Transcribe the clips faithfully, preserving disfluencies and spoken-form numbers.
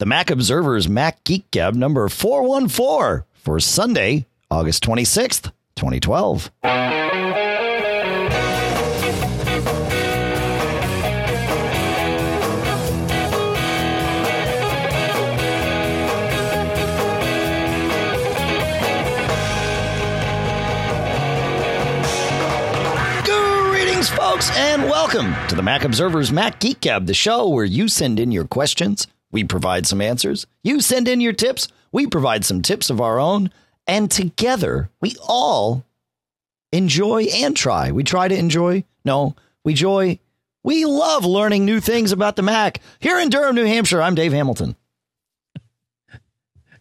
The Mac Observer's Mac Geek Gab number four one four for Sunday, August twenty-sixth, twenty twelve. Folks, and welcome to the Mac Observer's Mac Geek Gab, the show where you send in your questions, we provide some answers, you send in your tips, we provide some tips of our own, and together we all enjoy and try. We try to enjoy, no, we joy, we love learning new things about the Mac. Here in Durham, New Hampshire, I'm Dave Hamilton.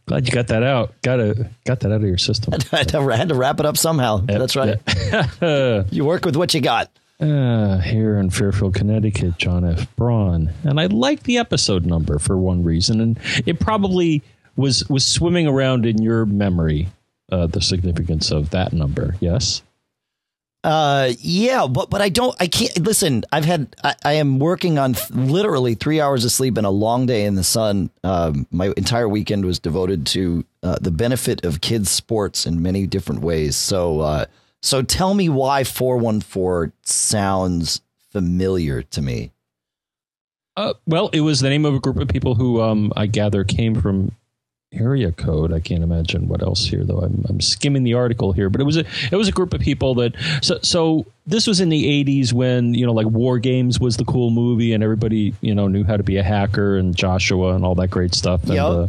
Glad you got that out. Got to got that out of your system. I had to, I had to wrap it up somehow. Yep, that's right. Yep. You work with what you got. Uh, here in Fairfield, Connecticut, John F. Braun. And I like the episode number for one reason. And it probably was was swimming around in your memory, uh, the significance of that number. Yes. Uh, yeah, but but I don't I can't listen. I've had I, I am working on th- literally three hours of sleep and a long day in the sun. Um, my entire weekend was devoted to uh, the benefit of kids' sports in many different ways. So uh So tell me why four one four sounds familiar to me. Uh, well, it was the name of a group of people who um, I gather came from area code. I can't imagine what else here, though. I'm, I'm skimming the article here, but it was a it was a group of people that. So, so this was in the eighties when, you know, like War Games was the cool movie and everybody, you know, knew how to be a hacker and Joshua and all that great stuff. And, yep. uh,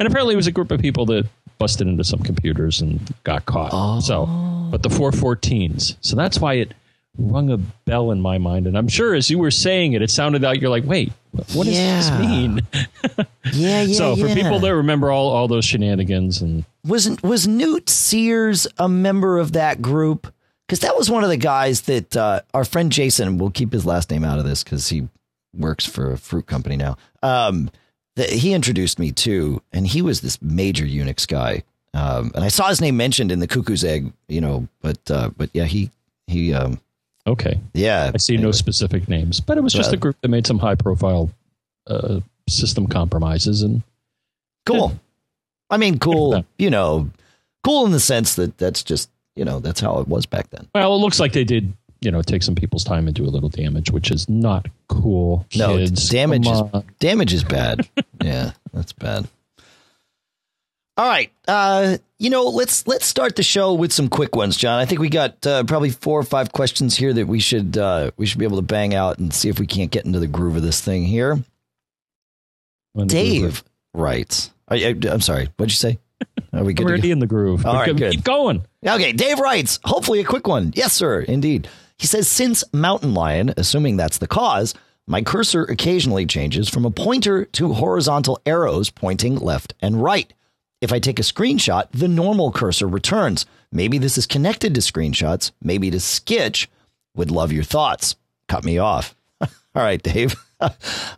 and apparently it was a group of people that busted into some computers and got caught. Oh. So. But the four fourteens. So that's why it rung a bell in my mind. And I'm sure as you were saying it, it sounded like you're like, wait, what does yeah. this mean? yeah, yeah. So for yeah. people that remember all, all those shenanigans. And wasn't was Newt Sears a member of that group? Because that was one of the guys that uh, our friend Jason, we'll keep his last name out of this because he works for a fruit company now. Um, that he introduced me to, and he was this major Unix guy. Um, and I saw his name mentioned in the Cuckoo's Egg, you know, but uh, but yeah, he he. Um, OK, yeah, I see anyway. No specific names, but it was just uh, a group that made some high profile uh, system compromises and. Cool. Yeah. I mean, cool, you know, cool in the sense that that's just, you know, that's how it was back then. Well, it looks like they did, you know, take some people's time and do a little damage, which is not cool. No, kids. damage is, damage is bad. Yeah, that's bad. All right. Uh, you know, let's let's start the show with some quick ones, John. I think we got uh, probably four or five questions here that we should uh, we should be able to bang out and see if we can't get into the groove of this thing here. Dave writes. Are you, I'm sorry. What'd you say? Are we good? We're already in the groove. All right. Good. Keep going. OK. Dave writes. Hopefully a quick one. Yes, sir. Indeed. He says, since Mountain Lion, assuming that's the cause, my cursor occasionally changes from a pointer to horizontal arrows pointing left and right. If I take a screenshot, the normal cursor returns. Maybe this is connected to screenshots. Maybe to Sketch. Would love your thoughts. Cut me off. All right, Dave.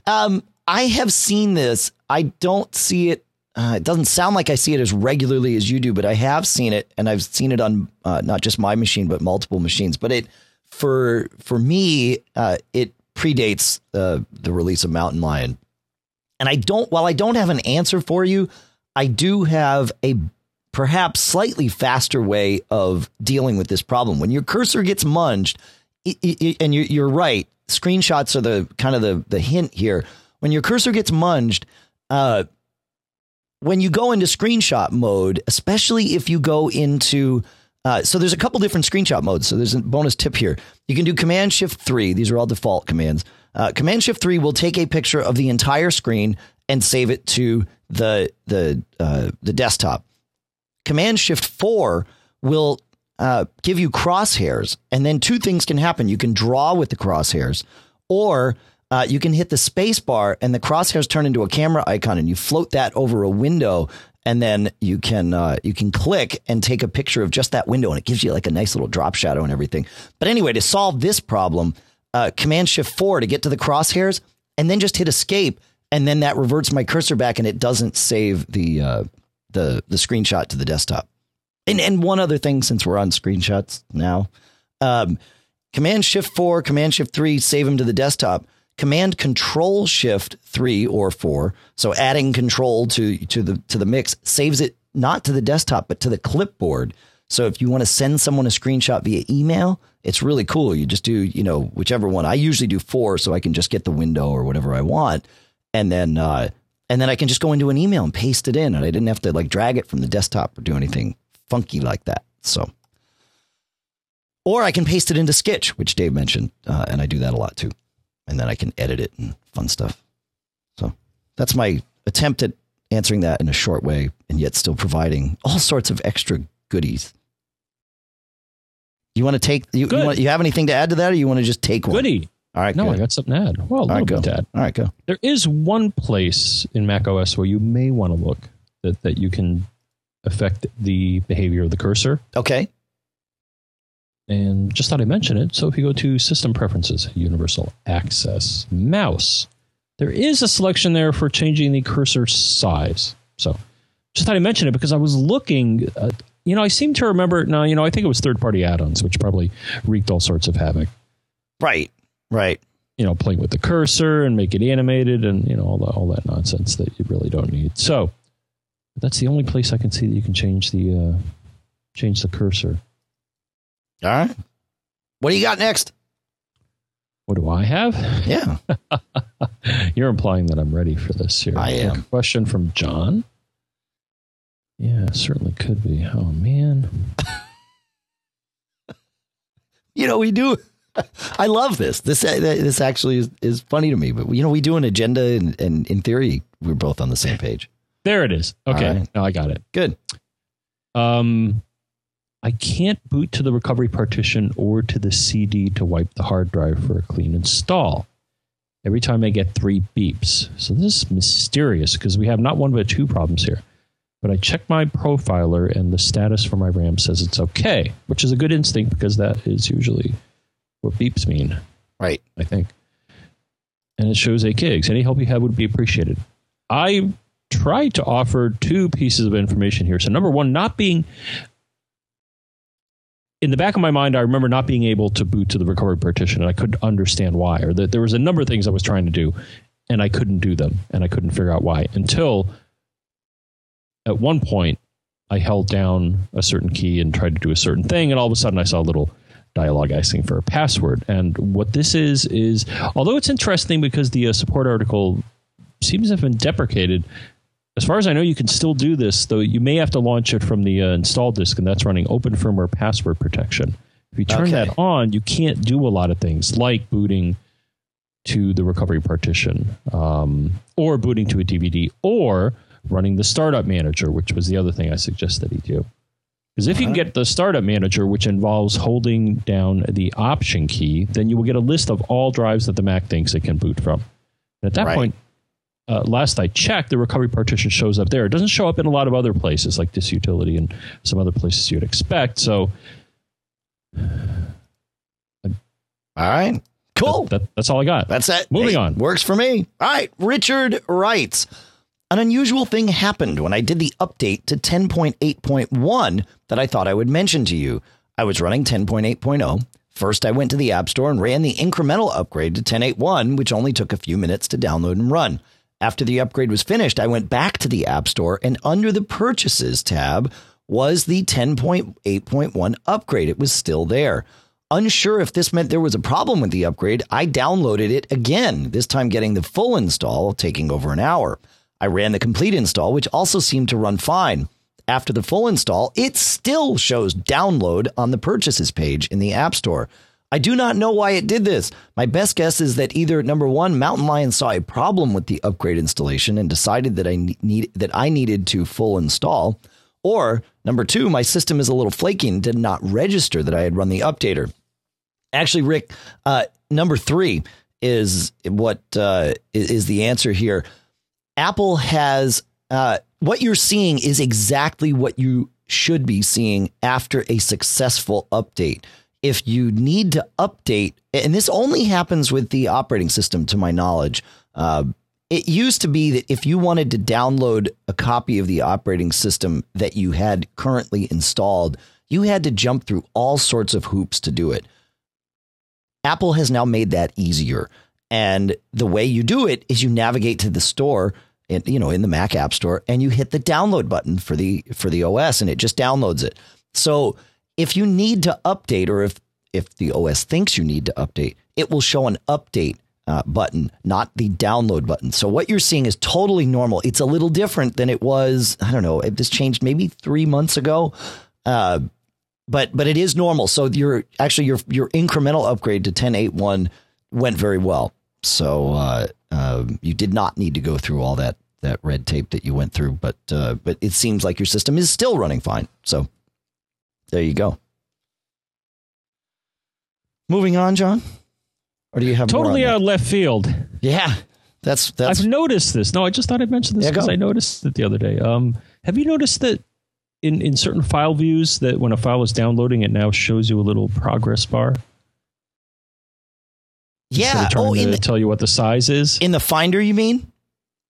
um, I have seen this. I don't see it. Uh, it doesn't sound like I see it as regularly as you do, but I have seen it, and I've seen it on uh, not just my machine, but multiple machines. But it for for me, uh, it predates uh, the release of Mountain Lion. And I don't while I don't have an answer for you, I do have a perhaps slightly faster way of dealing with this problem. When your cursor gets munged, it, it, and you're, you're right, screenshots are the kind of the, the hint here. When your cursor gets munged, uh, when you go into screenshot mode, especially if you go into uh, so there's a couple different screenshot modes. So there's a bonus tip here. You can do Command Shift three. These are all default commands. Uh, Command Shift three will take a picture of the entire screen and save it to the the uh, the desktop. Command Shift four will uh, give you crosshairs, and then two things can happen. You can draw with the crosshairs, or uh, you can hit the space bar and the crosshairs turn into a camera icon, and you float that over a window, and then you can uh, you can click and take a picture of just that window, and it gives you like a nice little drop shadow and everything. But anyway, to solve this problem, uh, Command Shift four to get to the crosshairs, and then just hit Escape. And then that reverts my cursor back, and it doesn't save the uh, the the screenshot to the desktop. And and one other thing, since we're on screenshots now, um, Command Shift four, Command Shift three, save them to the desktop. Command Control Shift three or four. So adding control to to the to the mix saves it not to the desktop, but to the clipboard. So if you want to send someone a screenshot via email, it's really cool. You just do, you know, whichever one. I usually do four so I can just get the window or whatever I want. And then uh, and then I can just go into an email and paste it in. And I didn't have to like drag it from the desktop or do anything funky like that. So. Or I can paste it into Sketch, which Dave mentioned. Uh, and I do that a lot, too. And then I can edit it and fun stuff. So that's my attempt at answering that in a short way and yet still providing all sorts of extra goodies. You want to take you, you, want, you have anything to add to that, or you want to just take one? Goodie. All right. No, good. I got something to add. Well, a little bit to add. All right, go. There is one place in macOS where you may want to look that, that you can affect the behavior of the cursor. Okay. And just thought I'd mention it. So if you go to System Preferences, Universal Access, Mouse, there is a selection there for changing the cursor size. So just thought I'd mention it because I was looking, uh, you know, I seem to remember now, you know, I think it was third party add-ons, which probably wreaked all sorts of havoc. Right. Right. You know, playing with the cursor and make it animated and, you know, all that, all that nonsense that you really don't need. So that's the only place I can see that you can change the uh, change the cursor. All right. What do you got next? What do I have? Yeah. You're implying that I'm ready for this here. I am. A question from John. Yeah, certainly could be. Oh, man. You know, we do. I love this. This this actually is, is funny to me. But, you know, we do an agenda and, and in theory, we're both on the same page. There it is. OK, right. Now I got it. Good. Um. I can't boot to the recovery partition or to the C D to wipe the hard drive for a clean install. Every time I get three beeps. So this is mysterious because we have not one but two problems here. But I check my profiler and the status for my RAM says it's okay, which is a good instinct because that is usually what beeps mean. Right. I think. And it shows eight gigs. Any help you have would be appreciated. I tried to offer two pieces of information here. So number one, not being... in the back of my mind, I remember not being able to boot to the recovery partition, and I couldn't understand why, or that there was a number of things I was trying to do, and I couldn't do them, and I couldn't figure out why, until at one point, I held down a certain key and tried to do a certain thing, and all of a sudden, I saw a little dialogue asking for a password. And what this is, is although it's interesting because the uh, support article seems to have been deprecated, as far as I know, you can still do this, though you may have to launch it from the uh, install disk, and that's running Open Firmware Password Protection. If you turn okay. that on, you can't do a lot of things, like booting to the recovery partition, um, or booting to a D V D, or running the Startup Manager, which was the other thing I suggest that he do. Because if uh-huh. you can get the Startup Manager, which involves holding down the Option key, then you will get a list of all drives that the Mac thinks it can boot from. And at that right. point... Uh, last I checked, the recovery partition shows up there. It doesn't show up in a lot of other places like this utility and some other places you'd expect. So, uh, all right, cool. That, that, that's all I got. That's it. Moving hey, on. Works for me. All right. Richard writes, an unusual thing happened when I did the update to ten point eight point one that I thought I would mention to you. I was running ten point eight point oh. First, I went to the App Store and ran the incremental upgrade to ten point eight point one, which only took a few minutes to download and run. After the upgrade was finished, I went back to the App Store, and under the Purchases tab was the ten point eight point one upgrade. It was still there. Unsure if this meant there was a problem with the upgrade, I downloaded it again, this time getting the full install, taking over an hour. I ran the complete install, which also seemed to run fine. After the full install, it still shows download on the Purchases page in the App Store. I do not know why it did this. My best guess is that either, number one, Mountain Lion saw a problem with the upgrade installation and decided that I need that I needed to full install, or number two, my system is a little flaky and did not register that I had run the updater. Actually, Rick, uh, number three is what uh, is the answer here. Apple has uh, what you're seeing is exactly what you should be seeing after a successful update. If you need to update, and this only happens with the operating system, to my knowledge, uh, it used to be that if you wanted to download a copy of the operating system that you had currently installed, you had to jump through all sorts of hoops to do it. Apple has now made that easier. And the way you do it is you navigate to the store, in, you know, in the Mac App Store, and you hit the download button for the for the O S, and it just downloads it. So if you need to update, or if if the O S thinks you need to update, it will show an update uh, button, not the download button. So what you're seeing is totally normal. It's a little different than it was. I don't know. It just changed maybe three months ago. Uh, but but it is normal. So your actually your your incremental upgrade to ten eight one went very well. So uh, uh, you did not need to go through all that that red tape that you went through. But uh, but it seems like your system is still running fine. So there you go. Moving on, John? Or do you have totally more out that? Left field? Yeah, that's that's. I've noticed this. No, I just thought I'd mention this because I noticed it the other day. Um, have you noticed that in, in certain file views that when a file is downloading, it now shows you a little progress bar? Yeah. Oh, in to the, tell you what the size is in the Finder. You mean?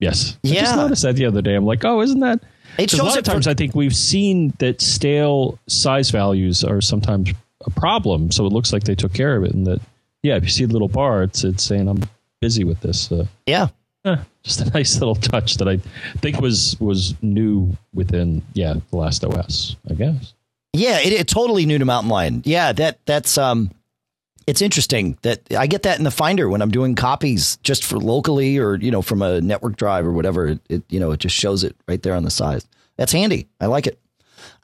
Yes. Yeah. I just noticed that the other day. I'm like, oh, isn't that? It shows a lot of times. For, I think we've seen that stale size values are sometimes a problem. So it looks like they took care of it, and that. Yeah, if you see the little bar, it's it's saying I'm busy with this. Uh, yeah, eh, just a nice little touch that I think was was new within yeah the last O S, I guess. Yeah, it, it's totally new to Mountain Lion. Yeah, that that's um, it's interesting that I get that in the Finder when I'm doing copies just for locally or you know from a network drive or whatever. It, it you know it just shows it right there on the size. That's handy. I like it.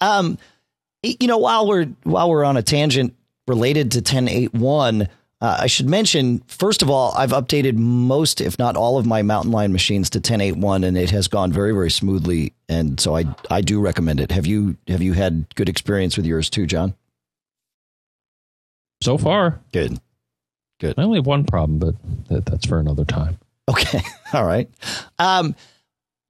Um, you know while we're while we're on a tangent related to ten eight one. Uh, I should mention, first of all, I've updated most, if not all of my Mountain Lion machines to ten eight one, and it has gone very, very smoothly. And so I I do recommend it. Have you have you had good experience with yours too, John? So far. Good. Good. I only have one problem, but that, that's for another time. Okay. All right. Um,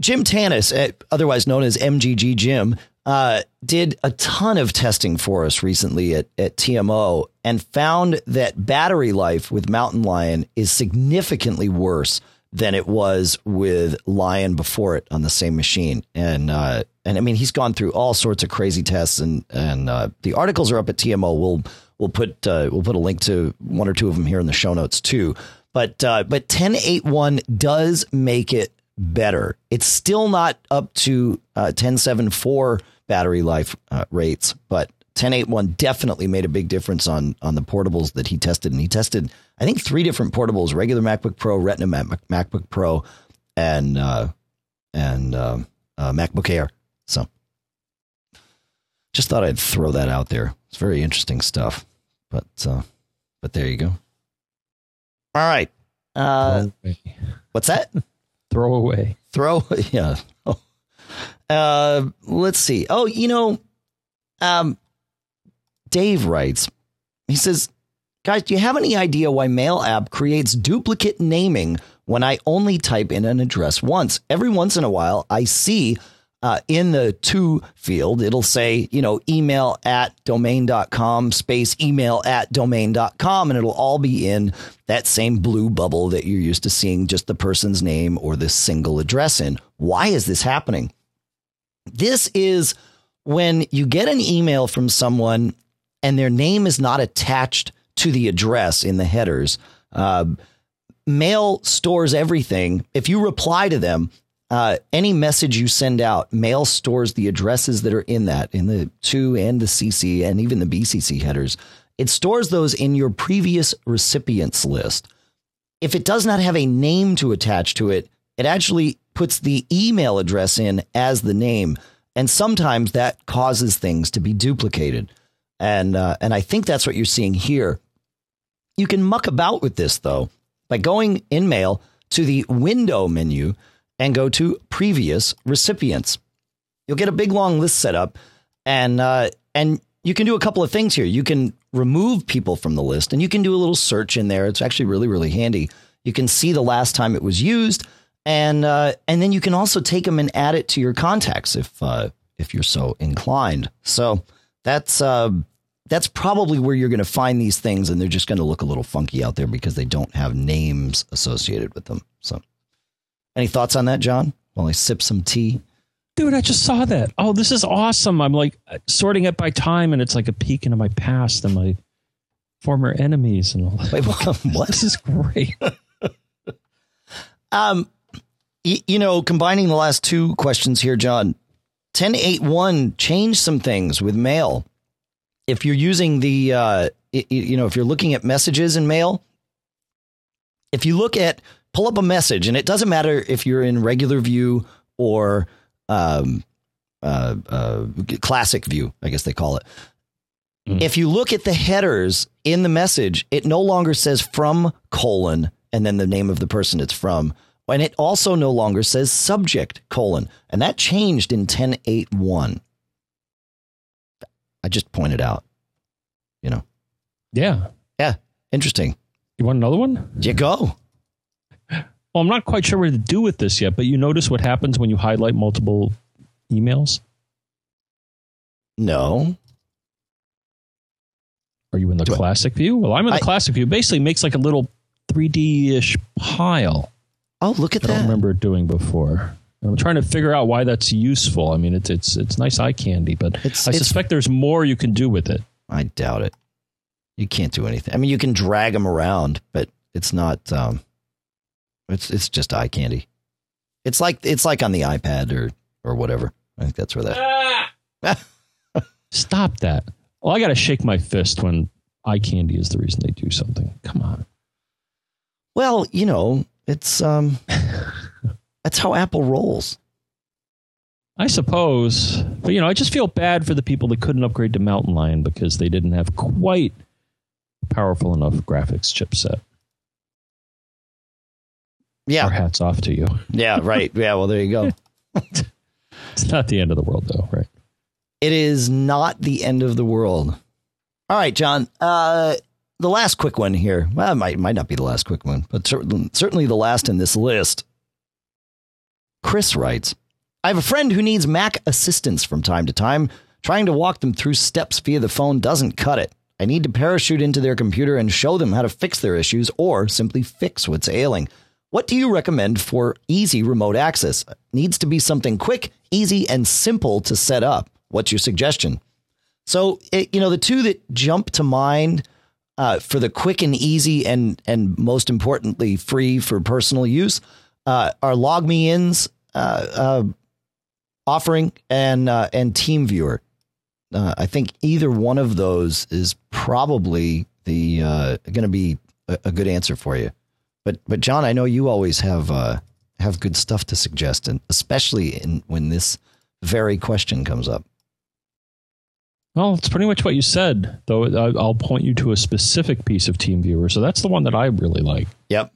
Jim Tanis, otherwise known as M G G Jim, uh, did a ton of testing for us recently at, at T M O and found that battery life with Mountain Lion is significantly worse than it was with Lion before it on the same machine. And, uh, and I mean, he's gone through all sorts of crazy tests, and, and, uh, the articles are up at T M O. We'll, we'll put, uh, we'll put a link to one or two of them here in the show notes too. But, uh, but ten eight one does make it better. It's still not up to uh, ten seven four battery life uh, rates, but ten eight one definitely made a big difference on on the portables that he tested. And he tested, I think, three different portables: regular MacBook Pro, Retina Mac, MacBook Pro, and uh, and uh, uh, MacBook Air. So, just thought I'd throw that out there. It's very interesting stuff. But uh, but there you go. All right. Uh, what's that? Throw away. Throw. Yeah. Oh. Uh, let's see. Oh, you know, um, Dave writes, he says, guys, do you have any idea why Mail app creates duplicate naming when I only type in an address once? Every once in a while, I see uh, in the to field, it'll say, you know, email at domain dot com space email at domain dot com. And it'll all be in that same blue bubble that you're used to seeing just the person's name or this single address in. Why is this happening? This is when you get an email from someone and their name is not attached to the address in the headers. Uh, Mail stores everything. If you reply to them, uh, any message you send out, Mail stores the addresses that are in that, in the to and the C C and even the B C C headers. It stores those in your previous recipients list. If it does not have a name to attach to it, it actually puts the email address in as the name. And sometimes that causes things to be duplicated. And uh, and I think that's what you're seeing here. You can muck about with this, though, by going in Mail to the window menu and go to previous recipients. You'll get a big long list set up, and uh, and you can do a couple of things here. You can remove people from the list, and you can do a little search in there. It's actually really, really handy. You can see the last time it was used. And uh, and then you can also take them and add it to your contacts if uh, if you're so inclined. So that's uh, that's probably where you're going to find these things. And they're just going to look a little funky out there because they don't have names associated with them. So any thoughts on that, John? While I sip some tea. Dude, I just saw that. Oh, this is awesome. I'm like sorting it by time. And it's like a peek into my past and my former enemies and all that. Wait, what? This is great. Um, y- you know, combining the last two questions here, John, ten eighty-one changed some things with Mail. If you're using the, uh, it, you know, if you're looking at messages in Mail, if you look at, pull up a message, and it doesn't matter if you're in regular view or um, uh, uh, classic view, I guess they call it. Mm. If you look at the headers in the message, it no longer says from colon and then the name of the person it's from. And it also no longer says subject colon. And that changed in ten eighty-one. I just pointed out, you know. Yeah. Yeah. Interesting. You want another one? You go. Well, I'm not quite sure what to do with this yet, but you notice what happens when you highlight multiple emails? No. Are you in the do classic I, view? Well, I'm in the I, classic view. Basically makes like a little three D-ish pile. Oh, look at that. I don't remember doing before. I'm trying to figure out why that's useful. I mean, it's it's it's nice eye candy, but it's, I it's, suspect there's more you can do with it. I doubt it. You can't do anything. I mean, you can drag them around, but it's not. Um, it's it's just eye candy. It's like it's like on the iPad or or whatever. I think that's where that. Ah! Stop that! Well, I got to shake my fist when eye candy is the reason they do something. Come on. Well, you know, it's um. That's how Apple rolls. I suppose. But, you know, I just feel bad for the people that couldn't upgrade to Mountain Lion because they didn't have quite a powerful enough graphics chipset. Yeah. Our hats off to you. Yeah, right. Yeah, well, there you go. It's not the end of the world, though, right? It is not the end of the world. All right, John. Uh, the last quick one here. Well, it might, might not be the last quick one, but cer- certainly the last in this list. Chris writes, I have a friend who needs Mac assistance from time to time. Trying to walk them through steps via the phone doesn't cut it. I need to parachute into their computer and show them how to fix their issues or simply fix what's ailing. What do you recommend for easy remote access? It needs to be something quick, easy, and simple to set up. What's your suggestion? So, it, you know, the two that jump to mind uh, for the quick and easy and and most importantly, free for personal use Uh, our Log Me In's uh, uh, offering and uh, and TeamViewer. Uh, I think either one of those is probably the uh, going to be a, a good answer for you. But but John, I know you always have uh, have good stuff to suggest, and especially in when this very question comes up. Well, it's pretty much what you said, though. I'll point you to a specific piece of TeamViewer. So that's the one that I really like. Yep.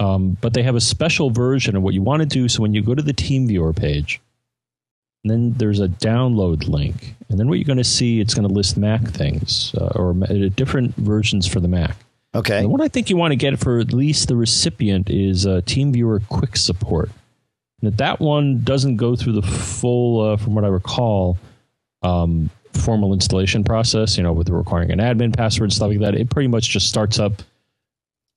Um, but they have a special version of what you want to do. So when you go to the TeamViewer page, and then there's a download link. And then what you're going to see, it's going to list Mac things uh, or uh, different versions for the Mac. Okay. And what I think you want to get for at least the recipient is uh, TeamViewer Quick Support. And that, that one doesn't go through the full, uh, from what I recall, um, formal installation process, you know, with requiring an admin password and stuff like that. It pretty much just starts up.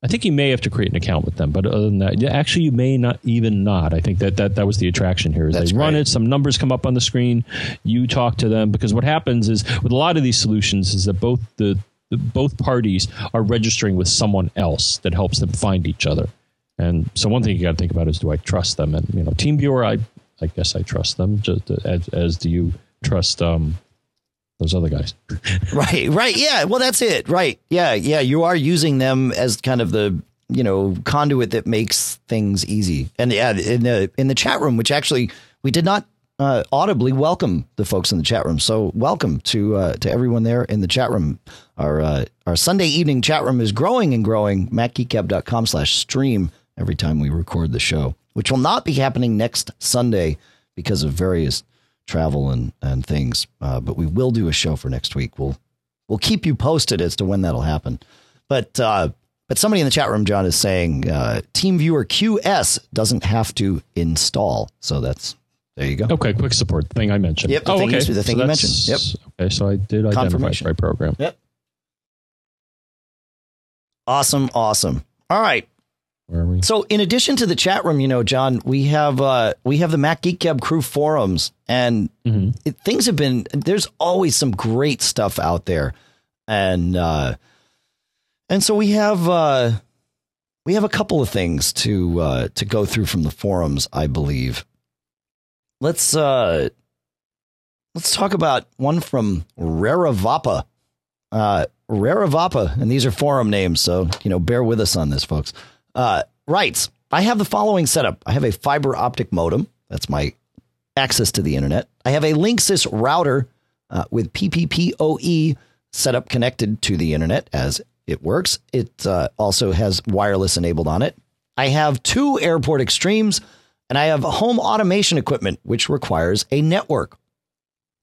I think you may have to create an account with them, but other than that, actually, you may not even not. I think that that, that was the attraction here. Is That's they run right. it, some numbers come up on the screen, you talk to them, because what happens is with a lot of these solutions is that both the, the both parties are registering with someone else that helps them find each other. And so one thing you got to think about is, do I trust them? And you know, TeamViewer, I I guess I trust them, just as, as do you trust um those other guys. Right. Right. Yeah. Well, that's it. Right. Yeah. Yeah. You are using them as kind of the, you know, conduit that makes things easy. And yeah, in the, in the chat room, which actually we did not uh, audibly welcome the folks in the chat room. So welcome to, uh, to everyone there in the chat room. Our, uh, our Sunday evening chat room is growing and growing. MacGeekab.com slash stream every time we record the show, which will not be happening next Sunday because of various travel and, and things. Uh, but we will do a show for next week. We'll, we'll keep you posted as to when that'll happen. But, uh, but somebody in the chat room, John, is saying, uh, TeamViewer Q S doesn't have to install. So that's, there you go. Okay. Quick support thing I mentioned. Yep. The oh, thing, okay. the thing so you mentioned. Yep. Okay. So I did identify my program. Yep. Awesome. Awesome. All right. Where are we? So in addition to the chat room, you know, John, we have uh, we have the Mac Geek Cab crew forums, and mm-hmm. it, things have been there's always some great stuff out there. And uh, and so we have uh, we have a couple of things to uh, to go through from the forums, I believe. Let's uh, let's talk about one from Raravapa. Uh, Raravapa, and these are forum names, so you know, bear with us on this, folks. Uh, writes, I have the following setup. I have a fiber optic modem. That's my access to the internet. I have a Linksys router uh, with P P P O E setup connected to the internet as it works. It uh, also has wireless enabled on it. I have two Airport Extremes, and I have home automation equipment, which requires a network.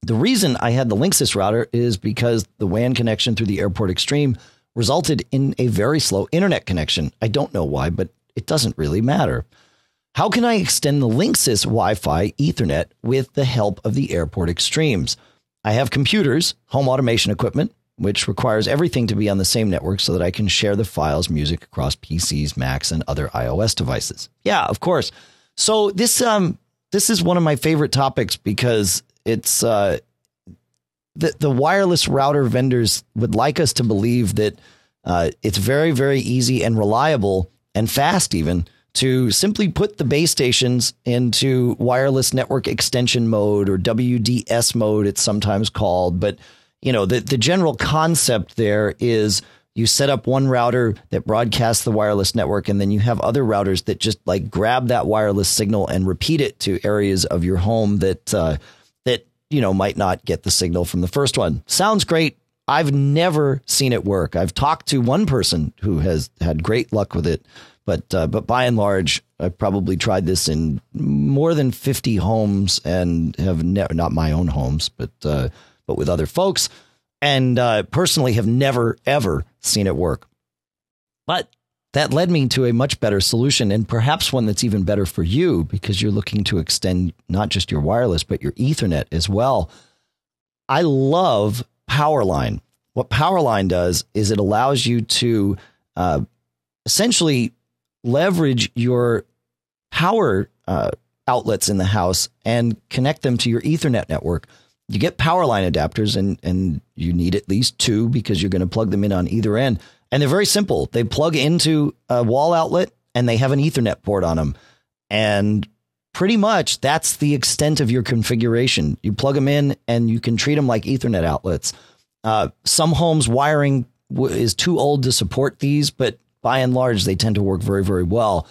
The reason I had the Linksys router is because the W A N connection through the Airport Extreme resulted in a very slow internet connection. I don't know why, but it doesn't really matter. How can I extend the Linksys Wi-Fi Ethernet with the help of the Airport Extremes? I have computers, home automation equipment, which requires everything to be on the same network so that I can share the files, music across P Cs, Macs, and other iOS devices. Yeah, of course. So this um this is one of my favorite topics because it's uh, the, the wireless router vendors would like us to believe that uh, it's very, very easy and reliable and fast even to simply put the base stations into wireless network extension mode, or W D S mode, it's sometimes called. But, you know, the, the general concept there is you set up one router that broadcasts the wireless network, and then you have other routers that just like grab that wireless signal and repeat it to areas of your home that uh, that, you know, might not get the signal from the first one. Sounds great. I've never seen it work. I've talked to one person who has had great luck with it. But uh, but by and large, I've probably tried this in more than fifty homes and have never, not my own homes, but uh, but with other folks, and uh, personally have never, ever seen it work. But that led me to a much better solution, and perhaps one that's even better for you, because you're looking to extend not just your wireless, but your Ethernet as well. I love Powerline. What Powerline does is it allows you to uh, essentially leverage your power uh, outlets in the house and connect them to your Ethernet network. You get Powerline adapters, and and you need at least two because you're going to plug them in on either end. And they're very simple. They plug into a wall outlet and they have an Ethernet port on them. And pretty much that's the extent of your configuration. You plug them in and you can treat them like Ethernet outlets. Uh, some homes wiring w- is too old to support these, but by and large, they tend to work very, very well.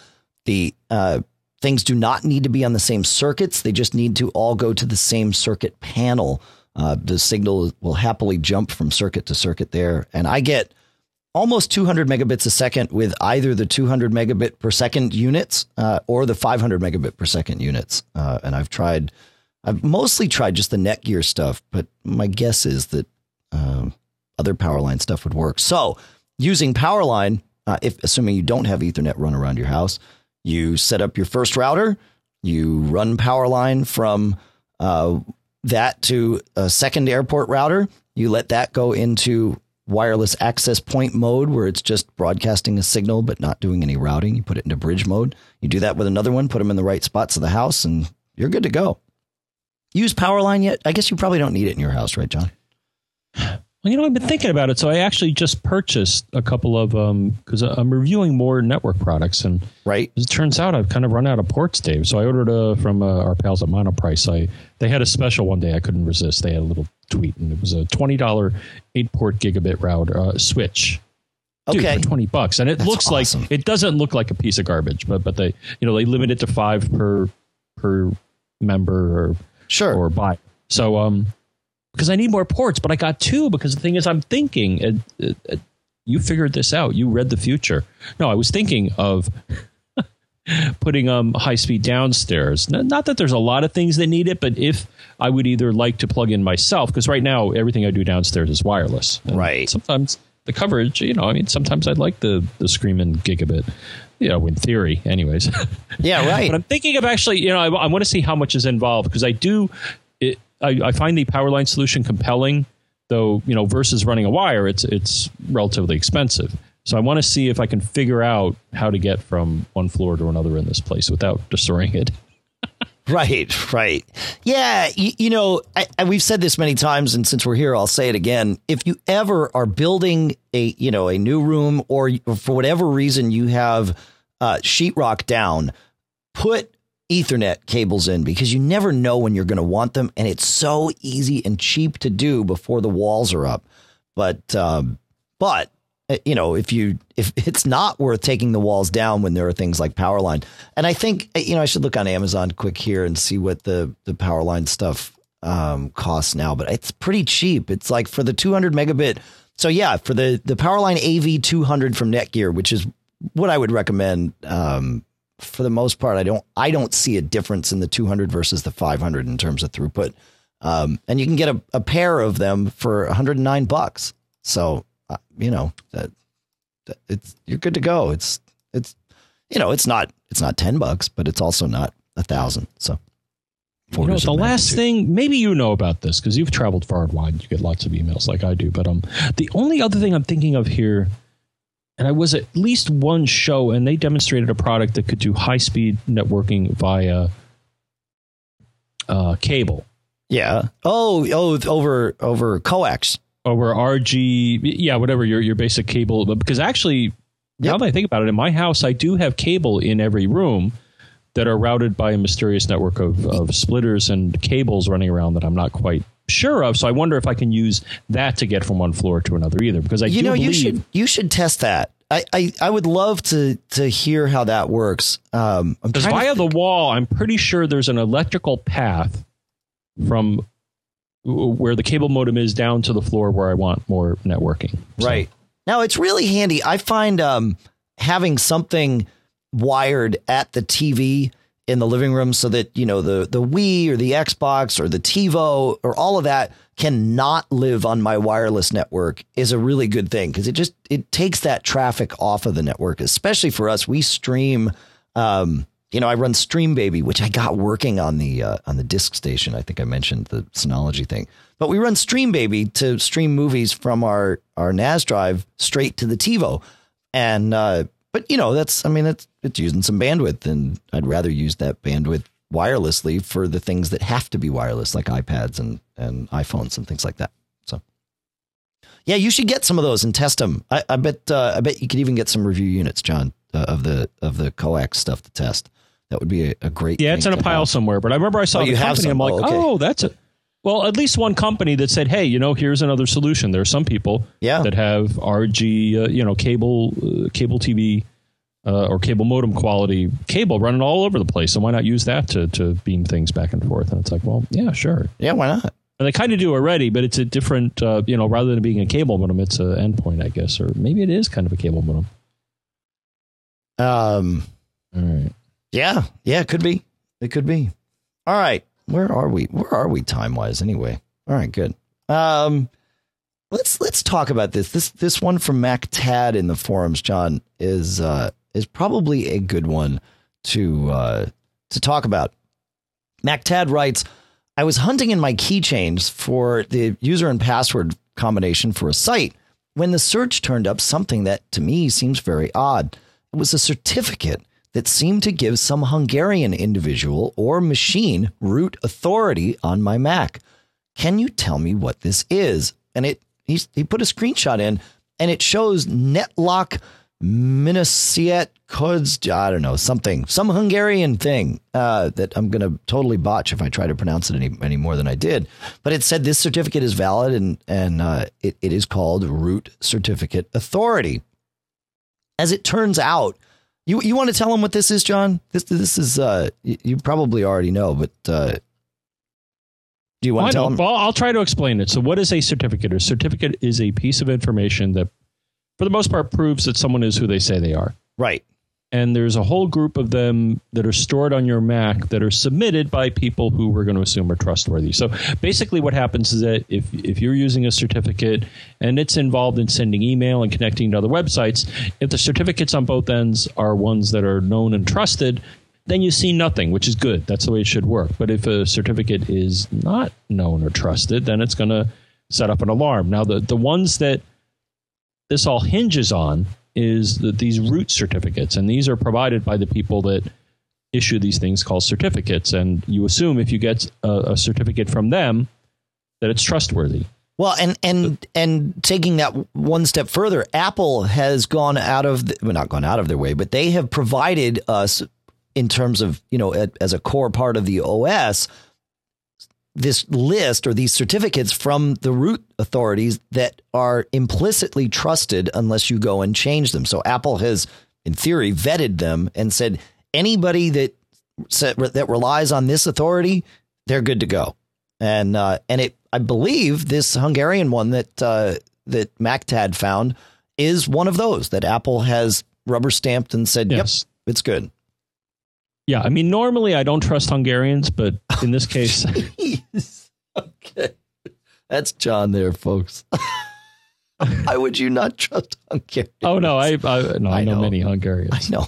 The uh, things do not need to be on the same circuits. They just need to all go to the same circuit panel. Uh, the signal will happily jump from circuit to circuit there. And I get almost two hundred megabits a second with either the two hundred megabit per second units uh, or the five hundred megabit per second units. Uh, and I've tried, I've mostly tried just the Netgear stuff, but my guess is that um, other Powerline stuff would work. So using Powerline, Uh, if assuming you don't have Ethernet run around your house, you set up your first router, you run Powerline from uh, that to a second Airport router. You let that go into wireless access point mode where it's just broadcasting a signal, but not doing any routing. You put it into bridge mode. You do that with another one, put them in the right spots of the house, and you're good to go. Use Powerline yet? I guess you probably don't need it in your house, right, John? Well, you know, I've been thinking about it. So I actually just purchased a couple of um because I'm reviewing more network products, and right, as it turns out, I've kind of run out of ports, Dave. So I ordered uh, from uh, our pals at Monoprice. I they had a special one day. I couldn't resist. They had a little tweet, and it was a twenty dollar eight port gigabit router uh, switch. Dude, okay, for twenty bucks, and it That's looks awesome. Like it doesn't look like a piece of garbage, but but they you know they limit it to five per per member or sure or buy. So um. Because I need more ports, but I got two because the thing is, I'm thinking, uh, uh, you figured this out. You read the future. No, I was thinking of putting um, high speed downstairs. Not, not that there's a lot of things that need it, but if I would either like to plug in myself, because right now everything I do downstairs is wireless. Right. Sometimes the coverage, you know, I mean, sometimes I'd like the, the screaming gigabit. You know, in theory, anyways. Yeah, right. But I'm thinking of actually, you know, I, I want to see how much is involved because I do. It, I, I find the Powerline solution compelling, though, you know, versus running a wire, it's it's relatively expensive. So I want to see if I can figure out how to get from one floor to another in this place without destroying it. Right, right. Yeah, you, you know, I, I, we've said this many times, and since we're here, I'll say it again. If you ever are building a, you know, a new room, or for whatever reason you have uh, sheetrock down, put Ethernet cables in, because you never know when you're going to want them. And it's so easy and cheap to do before the walls are up. But um, but, you know, if you if it's not worth taking the walls down when there are things like Powerline. And I think, you know, I should look on Amazon quick here and see what the, the Powerline stuff um, costs now. But it's pretty cheap. It's like for the two hundred megabit. So, yeah, for the, the Powerline A V two hundred from Netgear, which is what I would recommend. Um for the most part, I don't I don't see a difference in the two hundred versus the five hundred in terms of throughput. Um, and you can get a, a pair of them for one hundred nine bucks. So, uh, you know, that, that it's you're good to go. It's it's, you know, it's not it's not ten bucks, but it's also not a thousand. So you know, the last thing, maybe you know about this because you've traveled far and wide. You get lots of emails like I do. But um, the only other thing I'm thinking of here. And I was at least one show, and they demonstrated a product that could do high-speed networking via uh, cable. Yeah. Oh, oh, over over coax. Over R G, yeah, whatever your your basic cable. But because actually, yep. Now that I think about it, in my house, I do have cable in every room that are routed by a mysterious network of, of splitters and cables running around that I'm not quite sure of. So I wonder if I can use that to get from one floor to another either, because I you do know, believe you should you should test that. I, I, I would love to to hear how that works. Um, because via the wall, I'm pretty sure there's an electrical path from where the cable modem is down to the floor where I want more networking. So. Right. Now, it's really handy. I find um, having something wired at the T V in the living room so that, you know, the the Wii or the Xbox or the TiVo or all of that cannot live on my wireless network is a really good thing, because it just it takes that traffic off of the network, especially for us. We stream. Um, you know, I run Stream Baby, which I got working on the uh, on the disk station. I think I mentioned the Synology thing, but we run Stream Baby to stream movies from our our N A S drive straight to the TiVo. And uh But, you know, that's I mean, that's it's using some bandwidth, and I'd rather use that bandwidth wirelessly for the things that have to be wireless, like iPads and, and iPhones and things like that. So, yeah, you should get some of those and test them. I, I bet uh, I bet you could even get some review units, John, uh, of the of the coax stuff to test. That would be a, a great. Yeah, it's in a pile have. somewhere. But I remember I saw oh, the company. I'm like, oh, okay. oh, that's it. Well, at least one company that said, hey, you know, here's another solution. There are some people yeah. that have R G, uh, you know, cable, uh, cable T V uh, or cable modem quality cable running all over the place. So why not use that to to beam things back and forth? And it's like, well, yeah, sure. Yeah, why not? And they kind of do already, but it's a different, uh, you know, rather than being a cable modem, it's an endpoint, I guess. Or maybe it is kind of a cable modem. Um. All right. Yeah. Yeah, it could be. It could be. All right. Where are we? Where are we time wise anyway? All right, good. Um, let's let's talk about this. This this one from Mac Tad in the forums, John, is uh, is probably a good one to uh, to talk about. Mac Tad writes, I was hunting in my keychains for the user and password combination for a site when the search turned up something that to me seems very odd. It was a certificate that seemed to give some Hungarian individual or machine root authority on my Mac. Can you tell me what this is? And it he, he put a screenshot in, and it shows Netlock Minasiet Kods, I don't know, something, some Hungarian thing uh, that I'm going to totally botch if I try to pronounce it any, any more than I did. But it said this certificate is valid, and, and uh, it, it is called root certificate authority. As it turns out, You you want to tell them what this is, John? This this is uh you, you probably already know, but uh, do you want well, to tell them? I'll, I'll try to explain it. So, what is a certificate? A certificate is a piece of information that, for the most part, proves that someone is who they say they are. Right. And there's a whole group of them that are stored on your Mac that are submitted by people who we're going to assume are trustworthy. So basically what happens is that if, if you're using a certificate and it's involved in sending email and connecting to other websites, if the certificates on both ends are ones that are known and trusted, then you see nothing, which is good. That's the way it should work. But if a certificate is not known or trusted, then it's going to set up an alarm. Now, the, the ones that this all hinges on is that these root certificates, and these are provided by the people that issue these things called certificates. And you assume if you get a, a certificate from them that it's trustworthy. Well, and and and taking that one step further, Apple has gone out of the, well, not gone out of their way, but they have provided us in terms of, you know, as a core part of the O S, this list or these certificates from the root authorities that are implicitly trusted unless you go and change them. So Apple has, in theory, vetted them and said anybody that that relies on this authority, they're good to go. And uh, and it, I believe this Hungarian one that uh, that MacTad found is one of those that Apple has rubber stamped and said, yes, yep, it's good. Yeah, I mean, normally I don't trust Hungarians, but in this case, oh, okay, that's John there, folks. Why would you not trust Hungarians? Oh, no, I, I, no, I, I know, know many Hungarians. I know.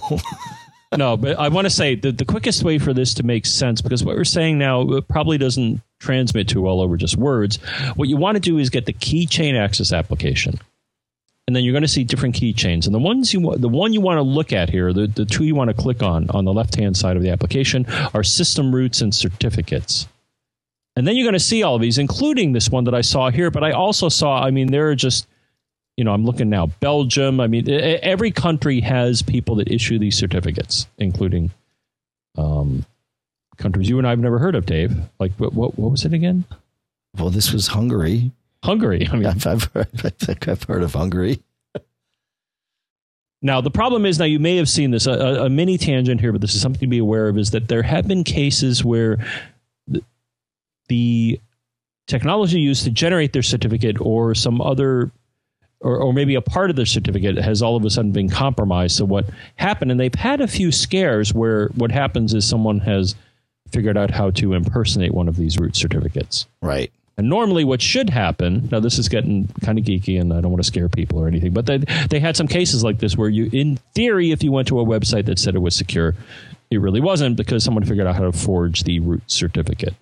No, but I want to say that the quickest way for this to make sense, because what we're saying now probably doesn't transmit to all over just words. What you want to do is get the keychain access application. And then you're going to see different keychains. And the ones you want, the one you want to look at here, the, the two you want to click on on the left hand side of the application are system roots and certificates. And then you're going to see all of these, including this one that I saw here. But I also saw, I mean, there are just, you know, I'm looking now, Belgium. I mean, every country has people that issue these certificates, including um, countries you and I have never heard of, Dave. Like, what, what, what was it again? Well, this was Hungary. Hungary. I mean, I've, I've, I think I've heard of Hungary. Now, the problem is, now you may have seen this, a, a mini tangent here, but this is something to be aware of, is that there have been cases where the, the technology used to generate their certificate or some other, or, or maybe a part of their certificate has all of a sudden been compromised. So what happened, and they've had a few scares where what happens is someone has figured out how to impersonate one of these root certificates. Right. And normally what should happen, now this is getting kind of geeky and I don't want to scare people or anything, but they, they had some cases like this where you, in theory, if you went to a website that said it was secure, it really wasn't because someone figured out how to forge the root certificate.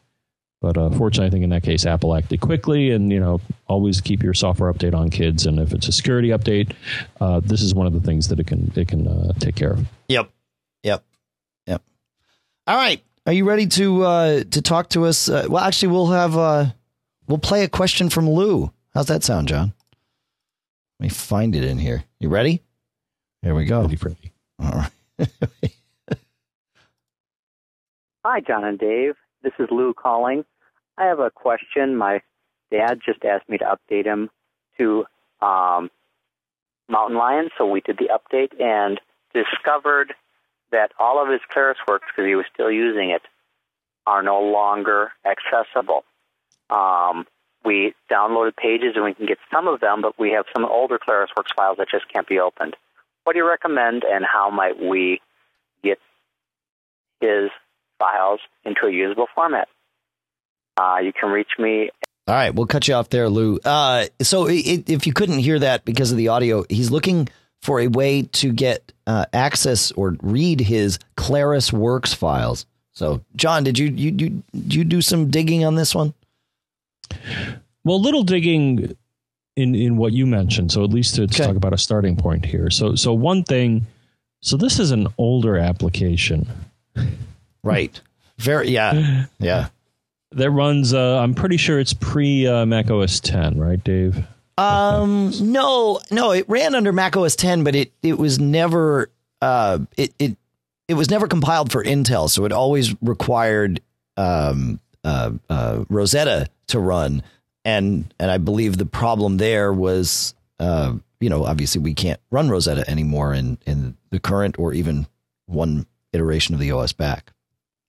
But uh, fortunately, I think in that case, Apple acted quickly and, you know, always keep your software update on, kids. And if it's a security update, uh, this is one of the things that it can it can uh, take care of. Yep. Yep. Yep. All right. Are you ready to uh, to talk to us? Uh, well, actually, we'll have... Uh We'll play a question from Lou. How's that sound, John? Let me find it in here. You ready? Here we go. Ready, ready. All right. Hi, John and Dave. This is Lou calling. I have a question. My dad just asked me to update him to um, Mountain Lion, so we did the update and discovered that all of his ClarisWorks, because he was still using it, are no longer accessible. Um, we downloaded Pages and we can get some of them, but we have some older ClarisWorks files that just can't be opened. What do you recommend, and how might we get his files into a usable format? Uh, you can reach me. All right. We'll cut you off there, Lou. Uh, so it, if you couldn't hear that because of the audio, he's looking for a way to get uh, access or read his ClarisWorks files. So, John, did you, you, you, you do some digging on this one? Well, little digging in, in what you mentioned. So at least to okay. talk about a starting point here. So, so one thing, so this is an older application, right? Very. Yeah. Yeah. That runs, uh, I'm pretty sure it's pre uh, Mac O S ten, right, Dave? Um, no, no, it ran under Mac O S ten, but it, it was never, uh, it, it, it was never compiled for Intel. So it always required, um, uh, uh, Rosetta to run. And, and I believe the problem there was, uh, you know, obviously we can't run Rosetta anymore in, in the current or even one iteration of the O S back.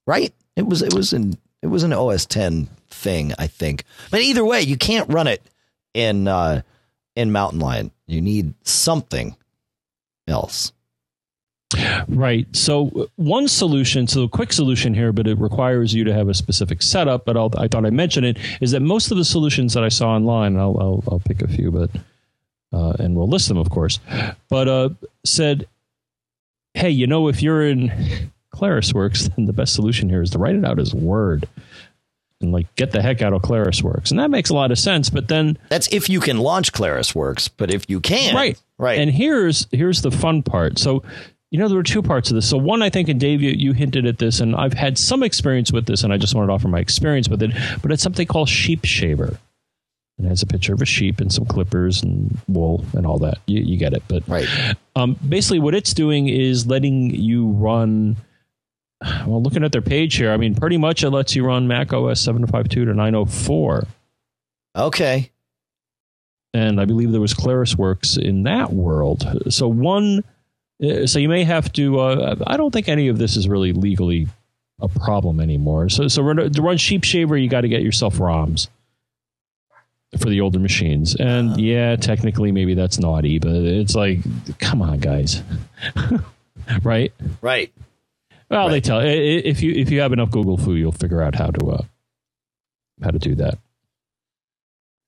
Right. It was, it was an, it was an O S ten thing, I think, but either way, you can't run it in, uh, in Mountain Lion. You need something else. Right. So one solution, so a quick solution here, but it requires you to have a specific setup. But I'll, I thought I mentioned it, is that most of the solutions that I saw online, and I'll, I'll, I'll pick a few, but uh, and we'll list them, of course, but uh, said, hey, you know, if you're in ClarisWorks, then the best solution here is to write it out as Word and like get the heck out of ClarisWorks. And that makes a lot of sense. But then that's if you can launch ClarisWorks. But if you can. Right. Right. And here's here's the fun part. So. You know, there were two parts of this. So one, I think, and Dave, you, you hinted at this, and I've had some experience with this, and I just wanted to offer my experience with it, but it's something called Sheep Shaver. And it has a picture of a sheep and some clippers and wool and all that. You, you get it. But right. um, basically what it's doing is letting you run, well, looking at their page here, I mean, pretty much it lets you run Mac O S seven fifty-two to nine oh four. Okay. And I believe there was ClarisWorks in that world. So one, so you may have to, uh, I don't think any of this is really legally a problem anymore. So so run, to run Sheep Shaver, you got to get yourself ROMs. For the older machines. And uh, yeah, technically maybe that's naughty, but it's like, come on, guys. Right? Right. Well, right. They tell if you if you have enough Google foo, you'll figure out how to uh, how to do that.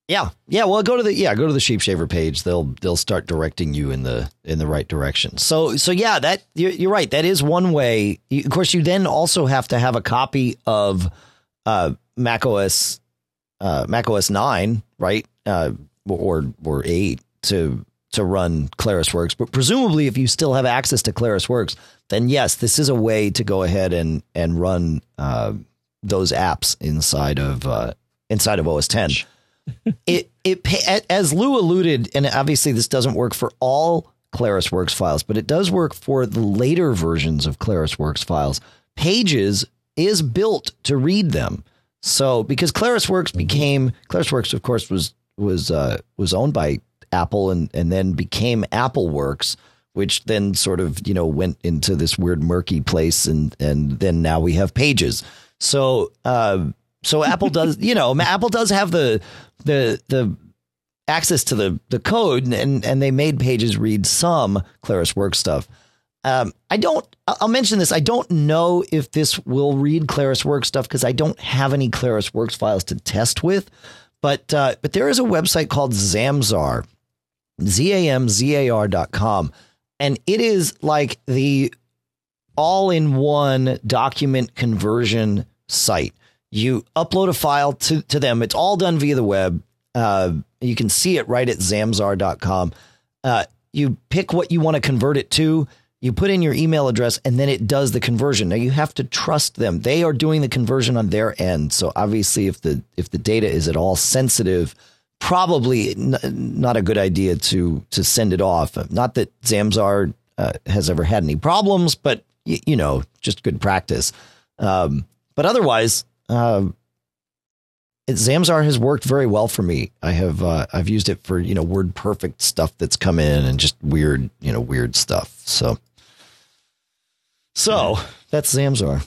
Yeah. Yeah, well, go to the yeah, go to the Sheep Shaver page. They'll they'll start directing you in the in the right direction. So so yeah, that you're, you're right. That is one way. Of course, you then also have to have a copy of uh Mac O S uh Mac O S nine, right? Uh, or or eight to to run ClarisWorks. But presumably if you still have access to ClarisWorks, then yes, this is a way to go ahead and and run uh, those apps inside of uh, inside of O S ten. it it as Lou alluded, and obviously this doesn't work for all ClarisWorks files, but it does work for the later versions of ClarisWorks files. Pages is built to read them. So because ClarisWorks became ClarisWorks, of course, was was uh, was owned by Apple and, and then became AppleWorks, which then sort of, you know, went into this weird murky place. And, and then now we have Pages. So uh, so Apple does, you know, Apple does have the the the access to the, the code and, and they made Pages read some ClarisWorks stuff. Um, I don't I'll mention this. I don't know if this will read ClarisWorks stuff because I don't have any ClarisWorks files to test with. But uh, but there is a website called Zamzar, Z A M Z A R dot com. And it is like the all in one document conversion site. You upload a file to, to them. It's all done via the web. Uh, you can see it right at Zamzar dot com. Uh, you pick what you want to convert it to. You put in your email address and then it does the conversion. Now you have to trust them. They are doing the conversion on their end. So obviously if the if the data is at all sensitive, probably n- not a good idea to to send it off. Not that Zamzar uh, has ever had any problems, but, y- you know, just good practice. Um, but otherwise, uh, it, Zamzar has worked very well for me. I have uh, I've used it for, you know, WordPerfect stuff that's come in and just weird, you know, weird stuff. So. So that's Zamzar.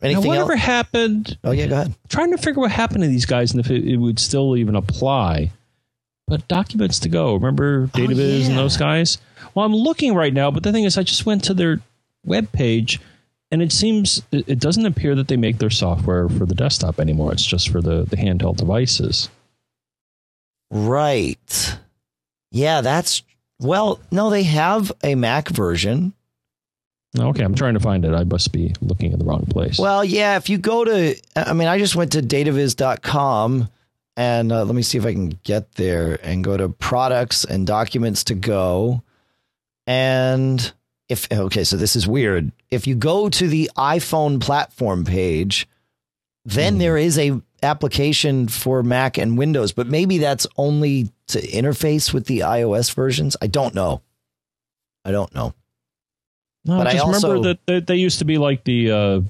Anything now, whatever else? happened? Oh, yeah, go ahead. Trying to figure what happened to these guys and if it, it would still even apply. But Documents to Go, remember DataViz oh, yeah. and those guys? Well, I'm looking right now, but the thing is, I just went to their webpage and it seems it doesn't appear that they make their software for the desktop anymore. It's just for the, the handheld devices. Right. Yeah, that's well, no, they have a Mac version. Okay, I'm trying to find it. I must be looking in the wrong place. Well, yeah, if you go to, I mean, I just went to dataviz dot com and uh, let me see if I can get there and go to products and documents to go. And if, okay, so this is weird. If you go to the iPhone platform page, then mm. there is a application for Mac and Windows, but maybe that's only to interface with the iOS versions. I don't know. I don't know. No, but I just I also, remember that they, they used to be like the uh,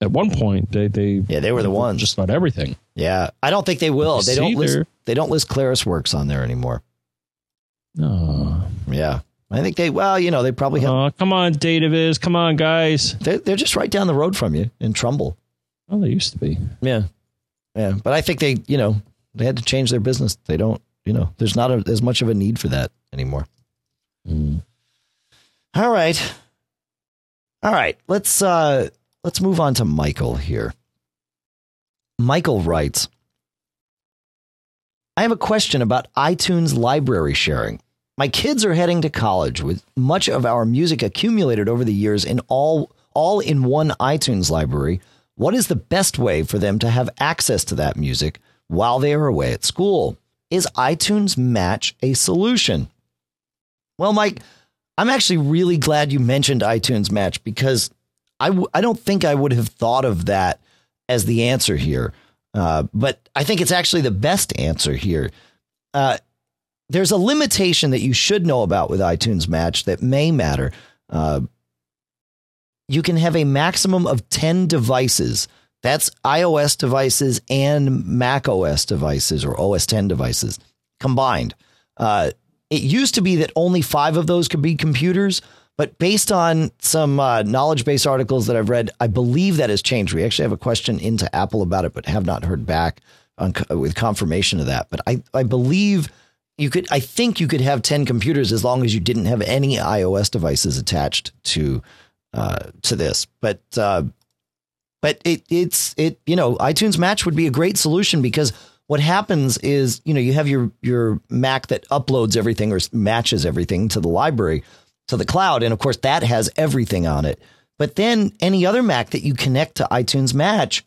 at one point they, they yeah they were the ones just about everything. Yeah, I don't think they will. They don't list, they don't list ClarisWorks on there anymore. No. Yeah, I think they well you know they probably have. Uh, come on, DataViz, come on, guys. They're, they're just right down the road from you in Trumbull. Oh, well, they used to be. Yeah, yeah, but I think they you know they had to change their business. They don't you know there's not a, as much of a need for that anymore. Mm. All right. All right, let's uh, let's move on to Michael here. Michael writes, I have a question about iTunes library sharing. My kids are heading to college with much of our music accumulated over the years in all all in one iTunes library. What is the best way for them to have access to that music while they are away at school? Is iTunes Match a solution? Well, Mike, I'm actually really glad you mentioned iTunes Match, because I, w I don't think I would have thought of that as the answer here. Uh, but I think it's actually the best answer here. Uh, there's a limitation that you should know about with iTunes Match that may matter. Uh, you can have a maximum of ten devices. That's iOS devices and Mac O S devices, or O S ten devices combined. Uh, it used to be that only five of those could be computers, but based on some uh, knowledge base articles that I've read, I believe that has changed. We actually have a question into Apple about it, but have not heard back on, with confirmation of that. But I, I believe you could, I think you could have ten computers as long as you didn't have any iOS devices attached to, uh, to this. But, uh, But it it's it, you know, iTunes Match would be a great solution, because what happens is, you know, you have your your Mac that uploads everything or matches everything to the library, to the cloud. And of course, that has everything on it. But then any other Mac that you connect to iTunes Match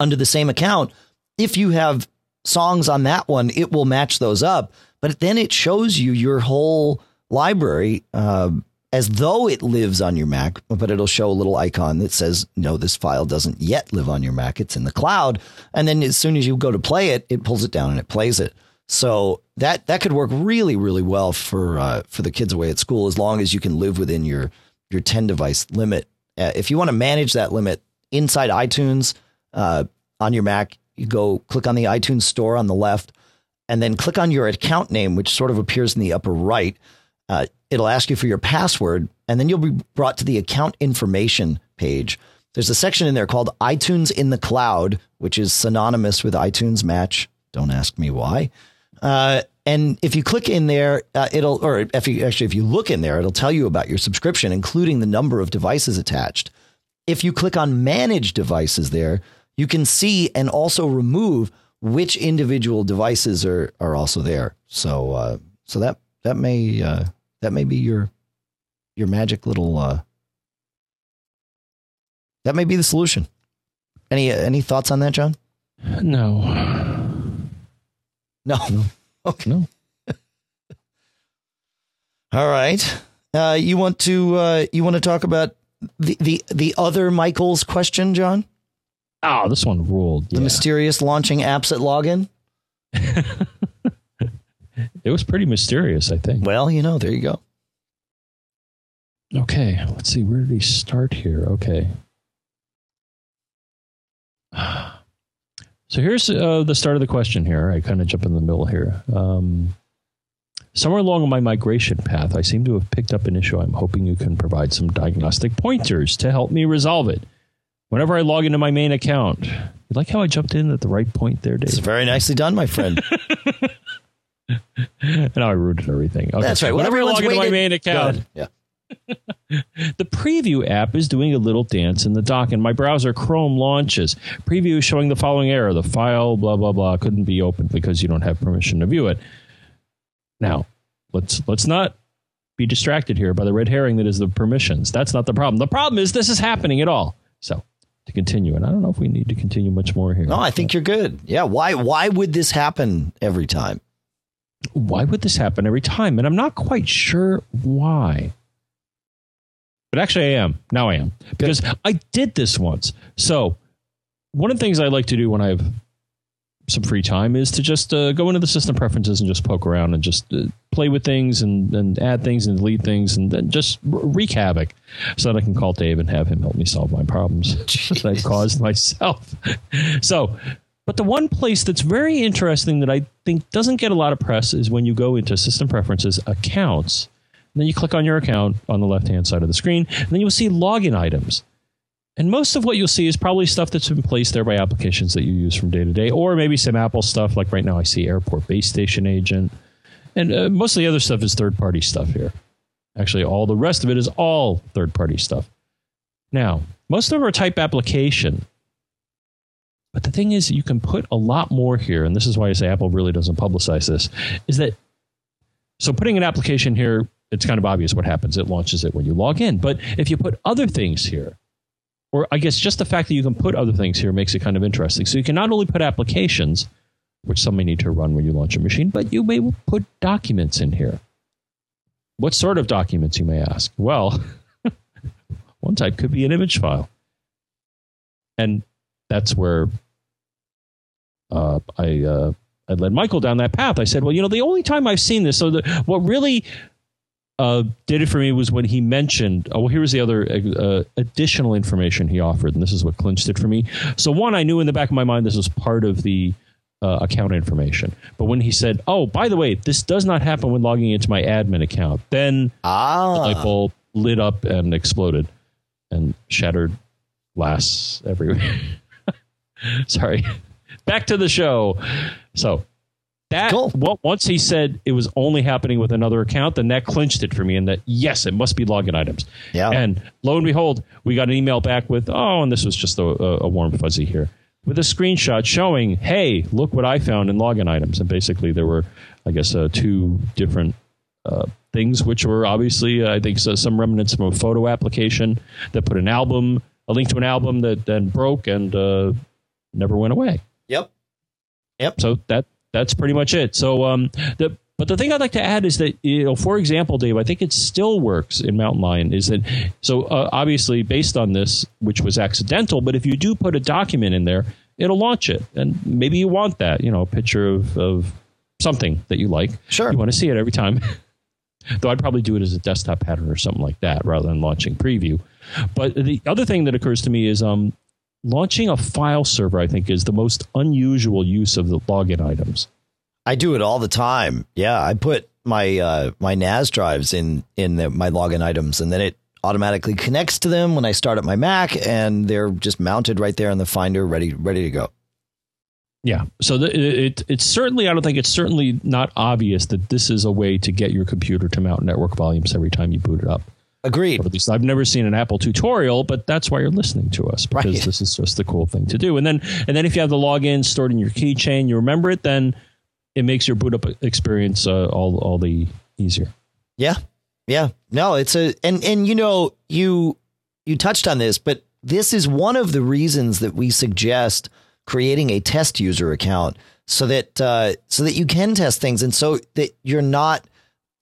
under the same account, if you have songs on that one, it will match those up. But then it shows you your whole library, uh, as though it lives on your Mac, but it'll show a little icon that says, no, this file doesn't yet live on your Mac. It's in the cloud. And then as soon as you go to play it, it pulls it down and it plays it. So that that could work really, really well for uh, for the kids away at school, as long as you can live within your your ten device limit. Uh, if you want to manage that limit inside iTunes uh, on your Mac, you go click on the iTunes Store on the left and then click on your account name, which sort of appears in the upper right. Uh, it'll ask you for your password, and then you'll be brought to the account information page. There's a section in there called iTunes in the Cloud, which is synonymous with iTunes Match. Don't ask me why. Uh, and if you click in there, uh, it'll, or if you actually, if you look in there, it'll tell you about your subscription, including the number of devices attached. If you click on Manage Devices there, you can see and also remove which individual devices are, are also there. So, uh, so that, That may uh, that may be your your magic little uh, that may be the solution. Any uh, any thoughts on that, John? No, no, no. Okay. No. All right. Uh, you want to uh, you want to talk about the, the the other Michael's question, John? Oh, this one ruled. The yeah. mysterious launching apps at login. It was pretty mysterious, I think. Well, you know, there you go. Okay, let's see. Where did we start here? Okay. So here's uh, the start of the question here. I kind of jump in the middle here. Um, somewhere along my migration path, I seem to have picked up an issue. I'm hoping you can provide some diagnostic pointers to help me resolve it. Whenever I log into my main account. You like how I jumped in at the right point there, Dave? It's very nicely done, my friend. And I rooted everything. Okay. That's right. Whenever you log into my main account, yeah. The preview app is doing a little dance in the dock, and my browser Chrome launches. Preview is showing the following error: the file blah blah blah couldn't be opened because you don't have permission to view it. Now, let's let's not be distracted here by the red herring that is the permissions. That's not the problem. The problem is this is happening at all. So to continue, and I don't know if we need to continue much more here. No, I think you're good. Yeah. Why? Why would this happen every time? Why would this happen every time? And I'm not quite sure why. But actually, I am. Now I am. Because I did this once. So one of the things I like to do when I have some free time is to just uh, go into the system preferences and just poke around and just uh, play with things and, and add things and delete things and then just wreak havoc so that I can call Dave and have him help me solve my problems that I've caused myself. So... But the one place that's very interesting that I think doesn't get a lot of press is when you go into System Preferences, Accounts, and then you click on your account on the left-hand side of the screen, and then you'll see Login Items. And most of what you'll see is probably stuff that's been placed there by applications that you use from day to day, or maybe some Apple stuff, like right now I see Airport Base Station Agent. And uh, most of the other stuff is third-party stuff here. Actually, all the rest of it is all third-party stuff. Now, most of them are type application. But the thing is, you can put a lot more here. And this is why I say Apple really doesn't publicize this, is that. So putting an application here, it's kind of obvious what happens. It launches it when you log in. But if you put other things here, or I guess just the fact that you can put other things here makes it kind of interesting. So you can not only put applications, which some may need to run when you launch a machine, but you may put documents in here. What sort of documents, you may ask? Well, one type could be an image file. And that's where uh, I, uh, I led Michael down that path. I said, well, you know, the only time I've seen this, so the, what really uh, did it for me was when he mentioned, oh, well, here was the other uh, additional information he offered, and this is what clinched it for me. So one, I knew in the back of my mind this was part of the Uh, account information. But when he said, oh, by the way, this does not happen when logging into my admin account, then ah. the light bulb lit up and exploded and shattered glass everywhere. Sorry. Back to the show. So that cool. well, once he said it was only happening with another account, then that clinched it for me, and that, yes, it must be login items. Yeah. And lo and behold, we got an email back with, oh, and this was just a, a warm fuzzy here, with a screenshot showing, hey, look what I found in login items. And basically there were, I guess, uh, two different uh, things, which were obviously, uh, I think, so, some remnants from a photo application that put an album, a link to an album that then broke and uh, never went away. Yep. Yep. So that that's pretty much it. So um, the but the thing I'd like to add is that, you know, for example, Dave, I think it still works in Mountain Lion. Is that so? Uh, obviously, based on this, which was accidental, but if you do put a document in there, it'll launch it, and maybe you want that. You know, a picture of, of something that you like. Sure, you want to see it every time. Though I'd probably do it as a desktop pattern or something like that rather than launching preview. But the other thing that occurs to me is um, launching a file server, I think, is the most unusual use of the login items. I do it all the time. Yeah, I put my uh, my N A S drives in in the, my login items, and then it automatically connects to them when I start up my Mac, and they're just mounted right there in the Finder, ready ready to go. Yeah, so the, it it's certainly, I don't think it's certainly not obvious that this is a way to get your computer to mount network volumes every time you boot it up. Agreed. Or at least I've never seen an Apple tutorial, but that's why you're listening to us, because right. This is just the cool thing to do. And then and then if you have the login stored in your keychain, you remember it, then it makes your boot up experience uh, all all the easier. Yeah. Yeah. No, it's a and and, you know, you you touched on this, but this is one of the reasons that we suggest creating a test user account so that uh, so that you can test things, and so that you're not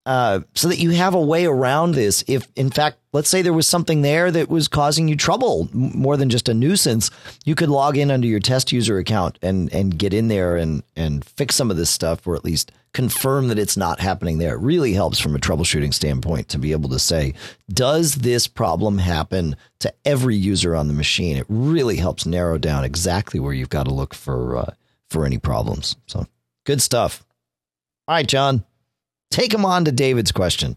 uh, so that you have a way around this. If, in fact, let's say there was something there that was causing you trouble more than just a nuisance, you could log in under your test user account and, and get in there and, and fix some of this stuff, or at least confirm that it's not happening there. It really helps from a troubleshooting standpoint to be able to say, does this problem happen to every user on the machine? It really helps narrow down exactly where you've got to look for, uh, for any problems. So good stuff. All right, John, take him on to David's question.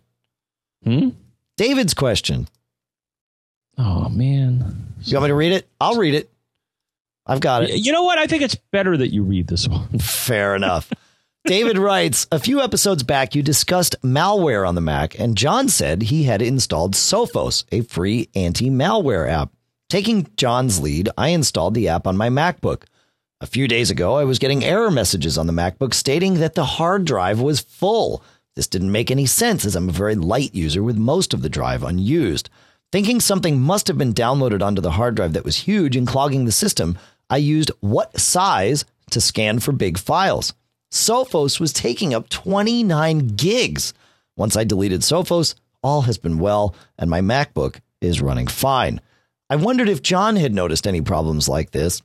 Hmm? David's question. Oh, man. You want me to read it? I'll read it. I've got it. You know what? I think it's better that you read this one. Fair enough. David writes, a few episodes back, you discussed malware on the Mac, and John said he had installed Sophos, a free anti-malware app. Taking John's lead, I installed the app on my MacBook. A few days ago, I was getting error messages on the MacBook stating that the hard drive was full. This didn't make any sense, as I'm a very light user with most of the drive unused. Thinking something must have been downloaded onto the hard drive that was huge and clogging the system, I used WhatSize to scan for big files. Sophos was taking up twenty-nine gigs. Once I deleted Sophos, all has been well, and my MacBook is running fine. I wondered if John had noticed any problems like this.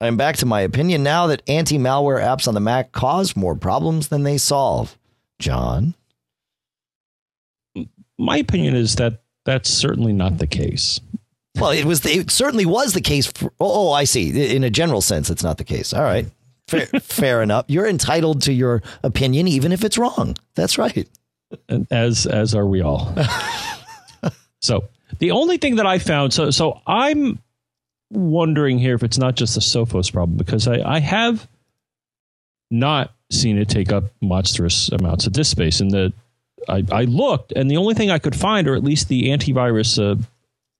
I am back to my opinion now that anti-malware apps on the Mac cause more problems than they solve. John? My opinion is that that's certainly not the case. Well, it was the, it certainly was the case. For, oh, I see. In a general sense, it's not the case. All right. Fair, fair enough. You're entitled to your opinion, even if it's wrong. That's right. And as as are we all. So the only thing that I found. So so I'm wondering here if it's not just the Sophos problem, because I, I have not seen it take up monstrous amounts of disk space. And the I, I looked, and the only thing I could find, or at least the antivirus uh,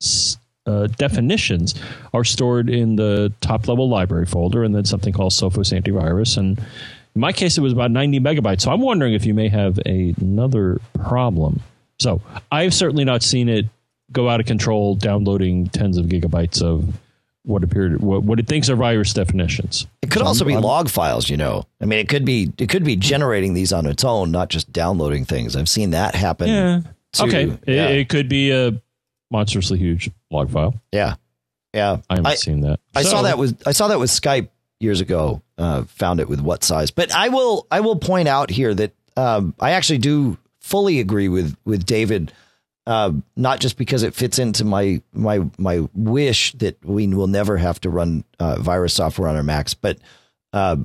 s- uh, definitions, are stored in the top level library folder, and then something called Sophos antivirus. And in my case, it was about ninety megabytes. So I'm wondering if you may have a, another problem. So I've certainly not seen it go out of control, downloading tens of gigabytes of what appeared, what, what it thinks are virus definitions. It could also be log files, you know. I mean, it could be it could be generating these on its own, not just downloading things. I've seen that happen. Yeah. Too. Okay. Yeah. It, it could be a monstrously huge log file. Yeah. Yeah. I haven't I, seen that. I so. saw that with I saw that with Skype years ago. Uh, found it with WhatSize. But I will I will point out here that um, I actually do fully agree with with David. Uh, not just because it fits into my my my wish that we will never have to run uh, virus software on our Macs, but uh,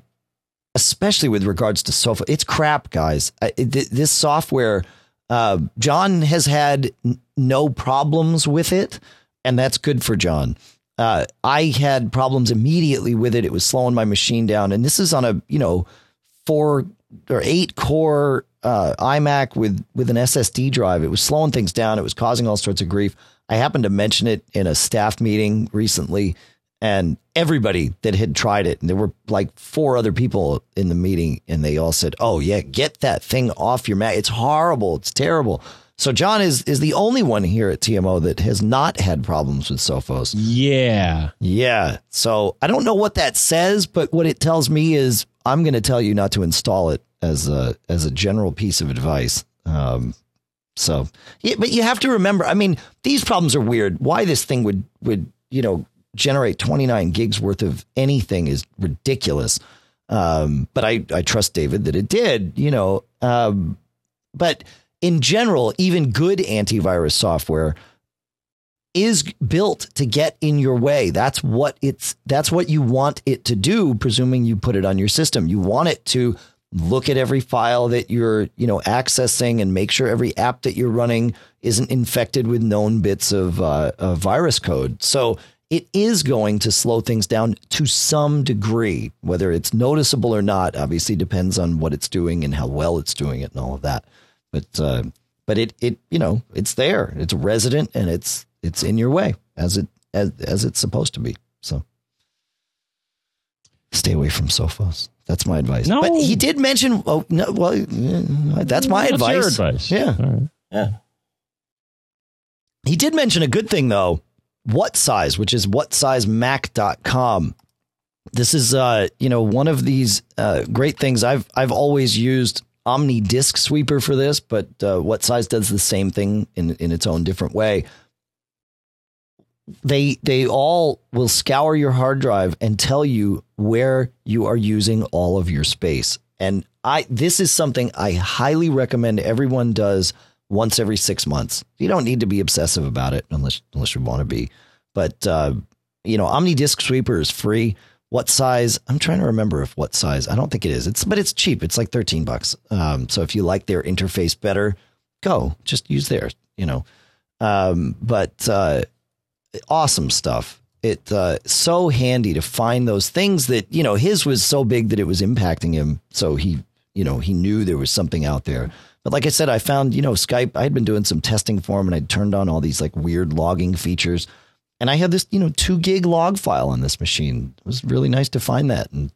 especially with regards to Sophos, it's crap, guys. I, th- this software, uh, John has had n- no problems with it, and that's good for John. Uh, I had problems immediately with it. It was slowing my machine down, and this is on a you know four or eight core. Uh, iMac with with an S S D drive. It was slowing things down. It was causing all sorts of grief. I happened to mention it in a staff meeting recently, and everybody that had tried it, and there were like four other people in the meeting, and they all said, "Oh yeah, get that thing off your Mac. It's horrible. It's terrible." So John is is the only one here at T M O that has not had problems with Sophos. Yeah, yeah. So I don't know what that says, but what it tells me is I'm going to tell you not to install it. As a as a general piece of advice. Um, so, yeah, but you have to remember, I mean, these problems are weird. Why this thing would would, you know, generate twenty-nine gigs worth of anything is ridiculous. Um, but I, I trust David that it did, you know. Um, but in general, even good antivirus software is built to get in your way. That's what it's that's what you want it to do, presuming you put it on your system. You want it to look at every file that you're, you know, accessing and make sure every app that you're running isn't infected with known bits of, uh, of virus code. So it is going to slow things down to some degree, whether it's noticeable or not, obviously depends on what it's doing and how well it's doing it and all of that. But, uh, but it, it, you know, it's there, it's resident, and it's, it's in your way as it, as, as it's supposed to be. So stay away from Sophos. That's my advice. No. But he did mention, oh, no, well, that's my that's advice. Your advice. Yeah. Right. Yeah. He did mention a good thing, though. WhatSize, which is what size mac dot com. This is, uh, you know, one of these uh, great things. I've I've always used Omni Disk Sweeper for this, but uh, WhatSize does the same thing in, in its own different way. They they all will scour your hard drive and tell you where you are using all of your space. And I this is something I highly recommend everyone does once every six months. You don't need to be obsessive about it unless unless you want to be. But, uh, you know, Omni Disk Sweeper is free. WhatSize? I'm trying to remember if WhatSize. I don't think it is. It's but it's cheap. It's like thirteen bucks. Um, so if you like their interface better, go just use theirs, you know. Um, but uh awesome stuff. It uh so handy to find those things that, you know, his was so big that it was impacting him. So he, you know, he knew there was something out there. But like I said, I found, you know, Skype, I had been doing some testing for him, and I'd turned on all these like weird logging features. And I had this, you know, two gig log file on this machine. It was really nice to find that and,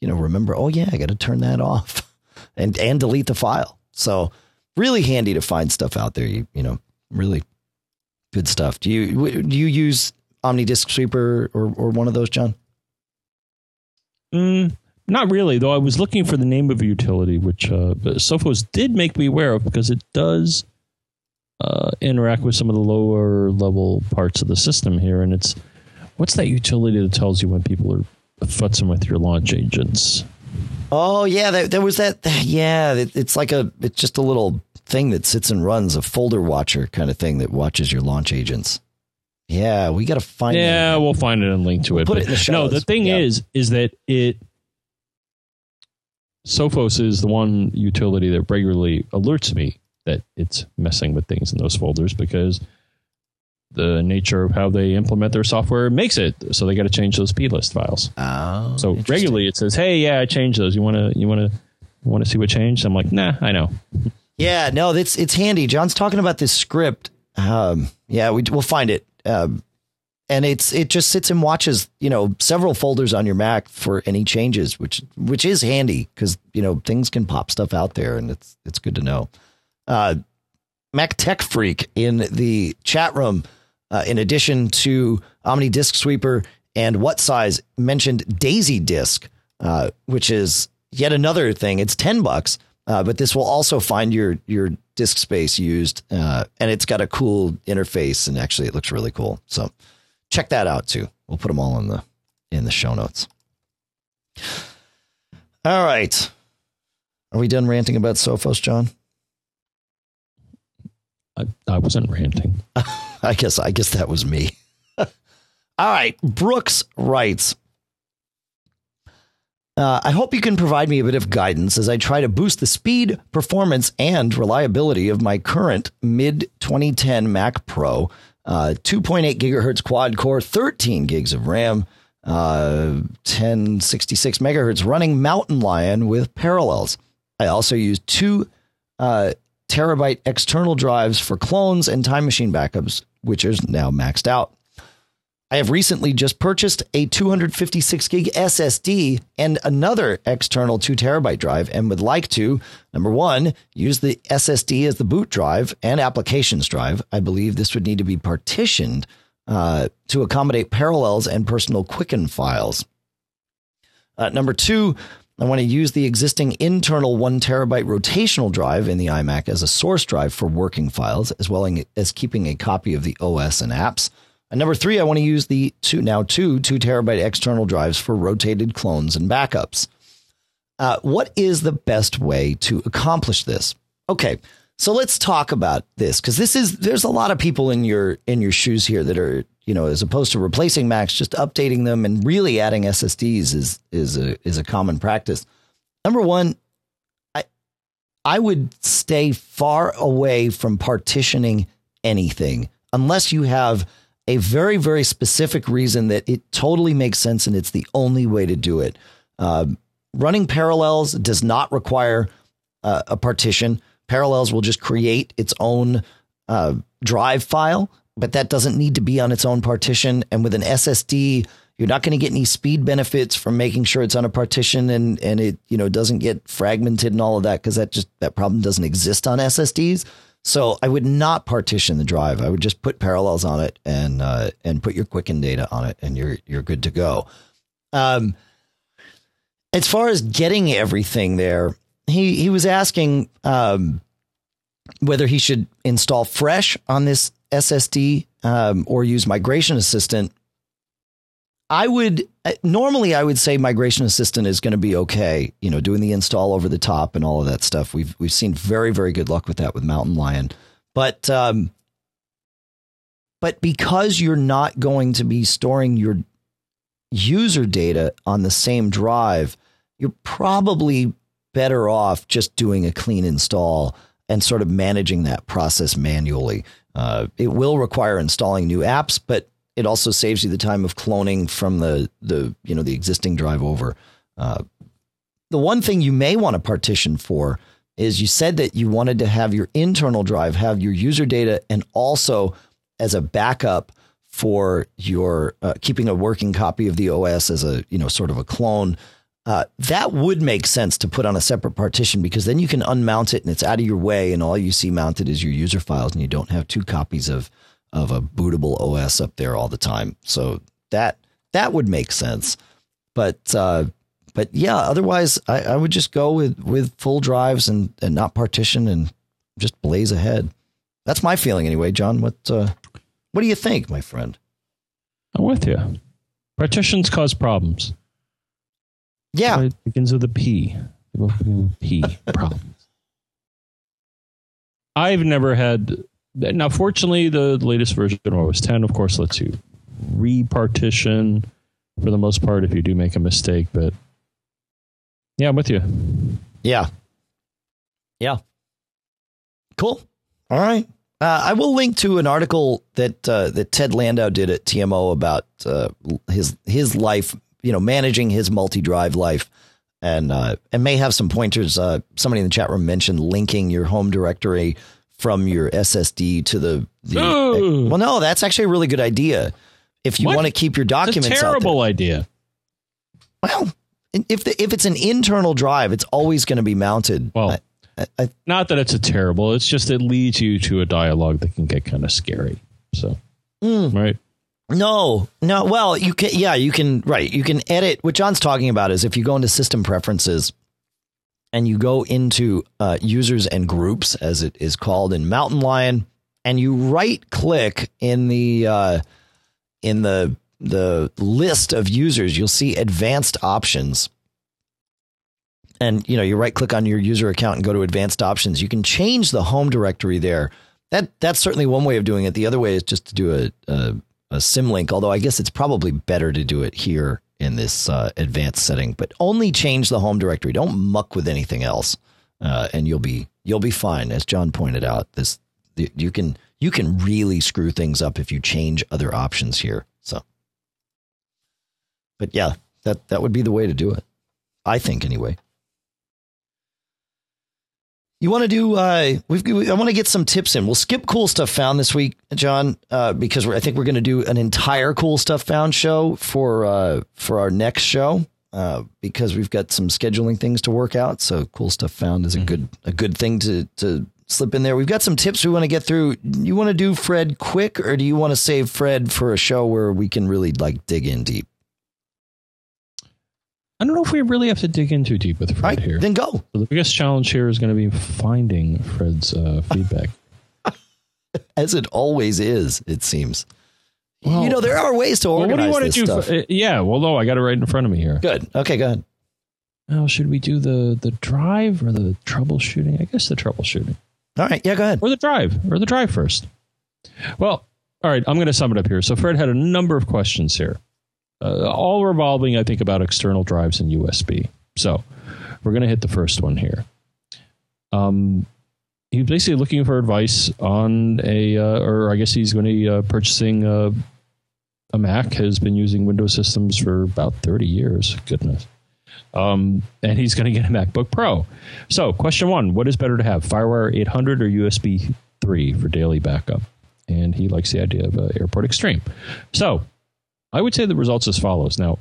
you know, remember, oh yeah, I got to turn that off and, and delete the file. So really handy to find stuff out there. You, you know, really good stuff. Do you do you use Omni Disk Sweeper or, or one of those, John? Mm, not really, though. I was looking for the name of a utility, which uh, Sophos did make me aware of because it does uh, interact with some of the lower level parts of the system here. And it's what's that utility that tells you when people are futzing with your launch agents? Oh, yeah, there, there was that. Yeah, it, it's like a it's just a little thing that sits and runs, a folder watcher kind of thing that watches your launch agents. Yeah, we got to find yeah, it. Yeah, we'll find it and link to we'll it. Put but it in the show. No, the thing yeah. is, is that it. Sophos is the one utility that regularly alerts me that it's messing with things in those folders because the nature of how they implement their software makes it. So they got to change those plist files. Oh, so regularly it says, hey, yeah, I changed those. You want to you want to want to see what changed? I'm like, nah, I know. Yeah, no, it's it's handy. John's talking about this script. Um, yeah, we, we'll find it. Um, and it's it just sits and watches, you know, several folders on your Mac for any changes, which which is handy because, you know, things can pop stuff out there, and it's it's good to know. Uh, Mac Tech Freak in the chat room, uh, in addition to Omni Disk Sweeper and WhatSize, mentioned Daisy Disk, uh, which is yet another thing. It's ten bucks, uh, but this will also find your your disk space used, uh, and it's got a cool interface, and actually it looks really cool. So check that out too. We'll put them all in the in the show notes. All right. Are we done ranting about Sophos, John? I, I wasn't ranting. I guess I guess that was me. All right. Brooks writes, uh, I hope you can provide me a bit of guidance as I try to boost the speed, performance, and reliability of my current mid twenty ten Mac Pro, uh, two point eight gigahertz quad core, thirteen gigs of RAM, uh, ten sixty-six megahertz running Mountain Lion with Parallels. I also use two uh, terabyte external drives for clones and Time Machine backups, which is now maxed out. I have recently just purchased a two fifty-six gig S S D and another external two terabyte drive and would like to, number one, use the S S D as the boot drive and applications drive. I believe this would need to be partitioned uh, to accommodate Parallels and personal Quicken files. Uh, number two, I want to use the existing internal one terabyte rotational drive in the iMac as a source drive for working files, as well as keeping a copy of the O S and apps. And number three, I want to use the two now two two terabyte external drives for rotated clones and backups. Uh, what is the best way to accomplish this? OK, so let's talk about this, because this is there's a lot of people in your in your shoes here that are, you know, as opposed to replacing Macs, just updating them and really adding S S Ds is is a is a common practice. Number one, I I would stay far away from partitioning anything unless you have a very, very specific reason that it totally makes sense and it's the only way to do it. Uh, running Parallels does not require uh, a partition. Parallels will just create its own uh, drive file, but that doesn't need to be on its own partition. And with an S S D, you're not going to get any speed benefits from making sure it's on a partition and, and it, you know, doesn't get fragmented and all of that, because that just that problem doesn't exist on S S Ds. So I would not partition the drive. I would just put Parallels on it and uh, and put your Quicken data on it, and you're you're good to go. Um, as far as getting everything there, he he was asking um, whether he should install Fresh on this S S D um, or use Migration Assistant. I would normally I would say Migration Assistant is going to be okay. You know, doing the install over the top and all of that stuff. We've we've seen very, very good luck with that with Mountain Lion. But um, but because you're not going to be storing your user data on the same drive, you're probably better off just doing a clean install and sort of managing that process manually. Uh, it will require installing new apps, but it also saves you the time of cloning from the, the you know, the existing drive over. Uh, the one thing you may want to partition for is you said that you wanted to have your internal drive have your user data and also as a backup for your uh, keeping a working copy of the O S as a, you know, sort of a clone. Uh, that would make sense to put on a separate partition, because then you can unmount it and it's out of your way. And all you see mounted is your user files, and you don't have two copies of of a bootable O S up there all the time. So that that would make sense. But uh, but yeah, otherwise, I, I would just go with with full drives and, and not partition and just blaze ahead. That's my feeling anyway, John. What uh, what do you think, my friend? I'm with you. Partitions cause problems. Yeah. It begins with a P. They both begin with P. Problems. I've never had. Now, fortunately, the latest version of O S ten, of course, lets you repartition for the most part if you do make a mistake. But yeah, I'm with you. Yeah. Yeah. Cool. All right. Uh, I will link to an article that uh, that Ted Landau did at T M O about uh, his his life, you know, managing his multi-drive life, and uh, and may have some pointers. Uh, somebody in the chat room mentioned linking your home directory from your S S D to the. the oh. Well, no, that's actually a really good idea. If you want to keep your documents, that's a terrible out there. Idea. Well, if the, if it's an internal drive, it's always going to be mounted. Well, I, I, I, not that it's a terrible. It's just it leads you to a dialogue that can get kind of scary. So, mm. right. No, no. Well, you can. Yeah, you can. Right. You can edit. What John's talking about is if you go into System Preferences and you go into uh, Users and Groups, as it is called in Mountain Lion, and you right click in the uh, in the the list of users, you'll see advanced options. And, you know, you right click on your user account and go to advanced options. You can change the home directory there. That that's certainly one way of doing it. The other way is just to do a, a a symlink, although I guess it's probably better to do it here in this uh, advanced setting, but only change the home directory. Don't muck with anything else. Uh, and you'll be, you'll be fine. As John pointed out, this, you can, you can really screw things up if you change other options here. So, but yeah, that, that would be the way to do it. I think anyway. You want to do, uh, we've, we, I want to get some tips in. We'll skip Cool Stuff Found this week, John, uh, because we're, I think we're going to do an entire Cool Stuff Found show for uh, for our next show uh, because we've got some scheduling things to work out. So Cool Stuff Found is a mm-hmm. good a good thing to, to slip in there. We've got some tips we want to get through. You want to do Fred quick, or do you want to save Fred for a show where we can really like dig in deep? I don't know if we really have to dig in too deep with Fred right, here. Then go. So the biggest challenge here is going to be finding Fred's uh, feedback. As it always is, it seems. Well, you know, there are ways to organize well, what do you this do stuff. For, uh, yeah, well, no, I got it right in front of me here. Good. Okay, go ahead. Now, should we do the, the drive or the troubleshooting? I guess the troubleshooting. All right, yeah, go ahead. Or the drive. Or the drive first. Well, all right, I'm going to sum it up here. So Fred had a number of questions here. Uh, all revolving, I think, about external drives and U S B. So we're going to hit the first one here. Um, he's basically looking for advice on a, uh, or I guess he's going to be uh, purchasing a, a Mac, has been using Windows systems for about thirty years. Goodness. Um, and he's going to get a MacBook Pro. So question one, what is better to have, FireWire eight hundred or U S B three for daily backup? And he likes the idea of uh, Airport Extreme. So I would say the results as follows. Now,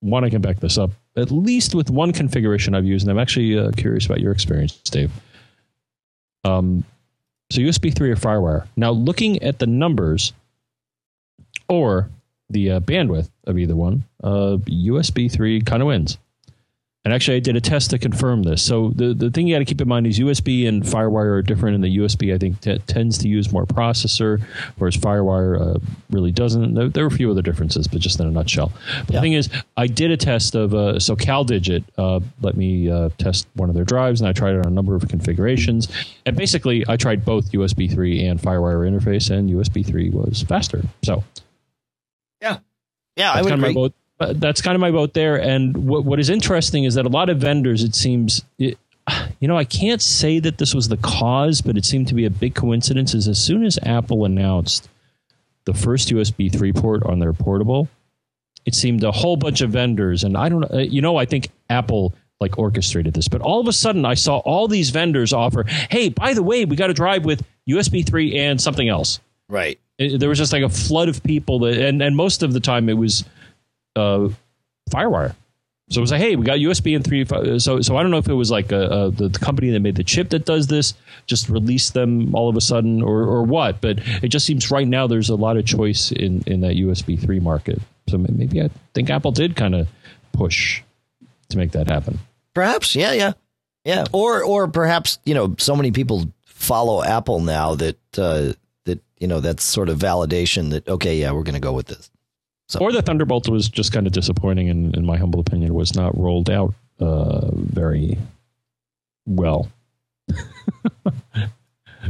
one, I can back this up, at least with one configuration I've used, and I'm actually uh, curious about your experience, Dave. Um, so U S B three or FireWire. Now, looking at the numbers or the uh, bandwidth of either one, uh, U S B three kind of wins. And actually, I did a test to confirm this. So the, the thing you got to keep in mind is U S B and FireWire are different. And the U S B, I think, t- tends to use more processor, whereas FireWire uh, really doesn't. There, there were a few other differences, but just in a nutshell. But yeah. The thing is, I did a test of, uh, so CalDigit uh, let me uh, test one of their drives, and I tried it on a number of configurations. And basically, I tried both U S B three and FireWire interface, and U S B three was faster. So, yeah, yeah, I would agree. Both. Uh, that's kind of my vote there. And what what is interesting is that a lot of vendors, it seems, it, you know, I can't say that this was the cause, but it seemed to be a big coincidence is as soon as Apple announced the first U S B three port on their portable, it seemed a whole bunch of vendors. And I don't know, you know, I think Apple like orchestrated this, but all of a sudden I saw all these vendors offer, hey, by the way, we got a drive with U S B three and something else. Right. It, there was just like a flood of people that, and, and most of the time it was, Uh, FireWire. So it was like, hey, we got U S B and three. So so I don't know if it was like a, a, the company that made the chip that does this just released them all of a sudden or or what. But it just seems right now there's a lot of choice in, in that U S B three market. So maybe I think Apple did kind of push to make that happen. Perhaps. Yeah, yeah. Yeah. Or or perhaps, you know, so many people follow Apple now that, uh, that you know, that's sort of validation that, OK, yeah, we're going to go with this. So. Or the Thunderbolt was just kind of disappointing, and in my humble opinion, was not rolled out uh, very well.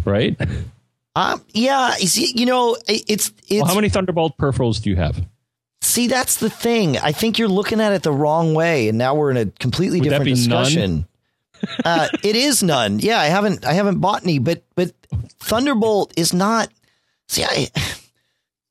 Right? Um, yeah. See, you know, it's... it's well, how many Thunderbolt peripherals do you have? See, that's the thing. I think you're looking at it the wrong way, and now we're in a completely Would different discussion. uh, it is none. Yeah, I haven't I haven't bought any, but, but Thunderbolt is not... See, I...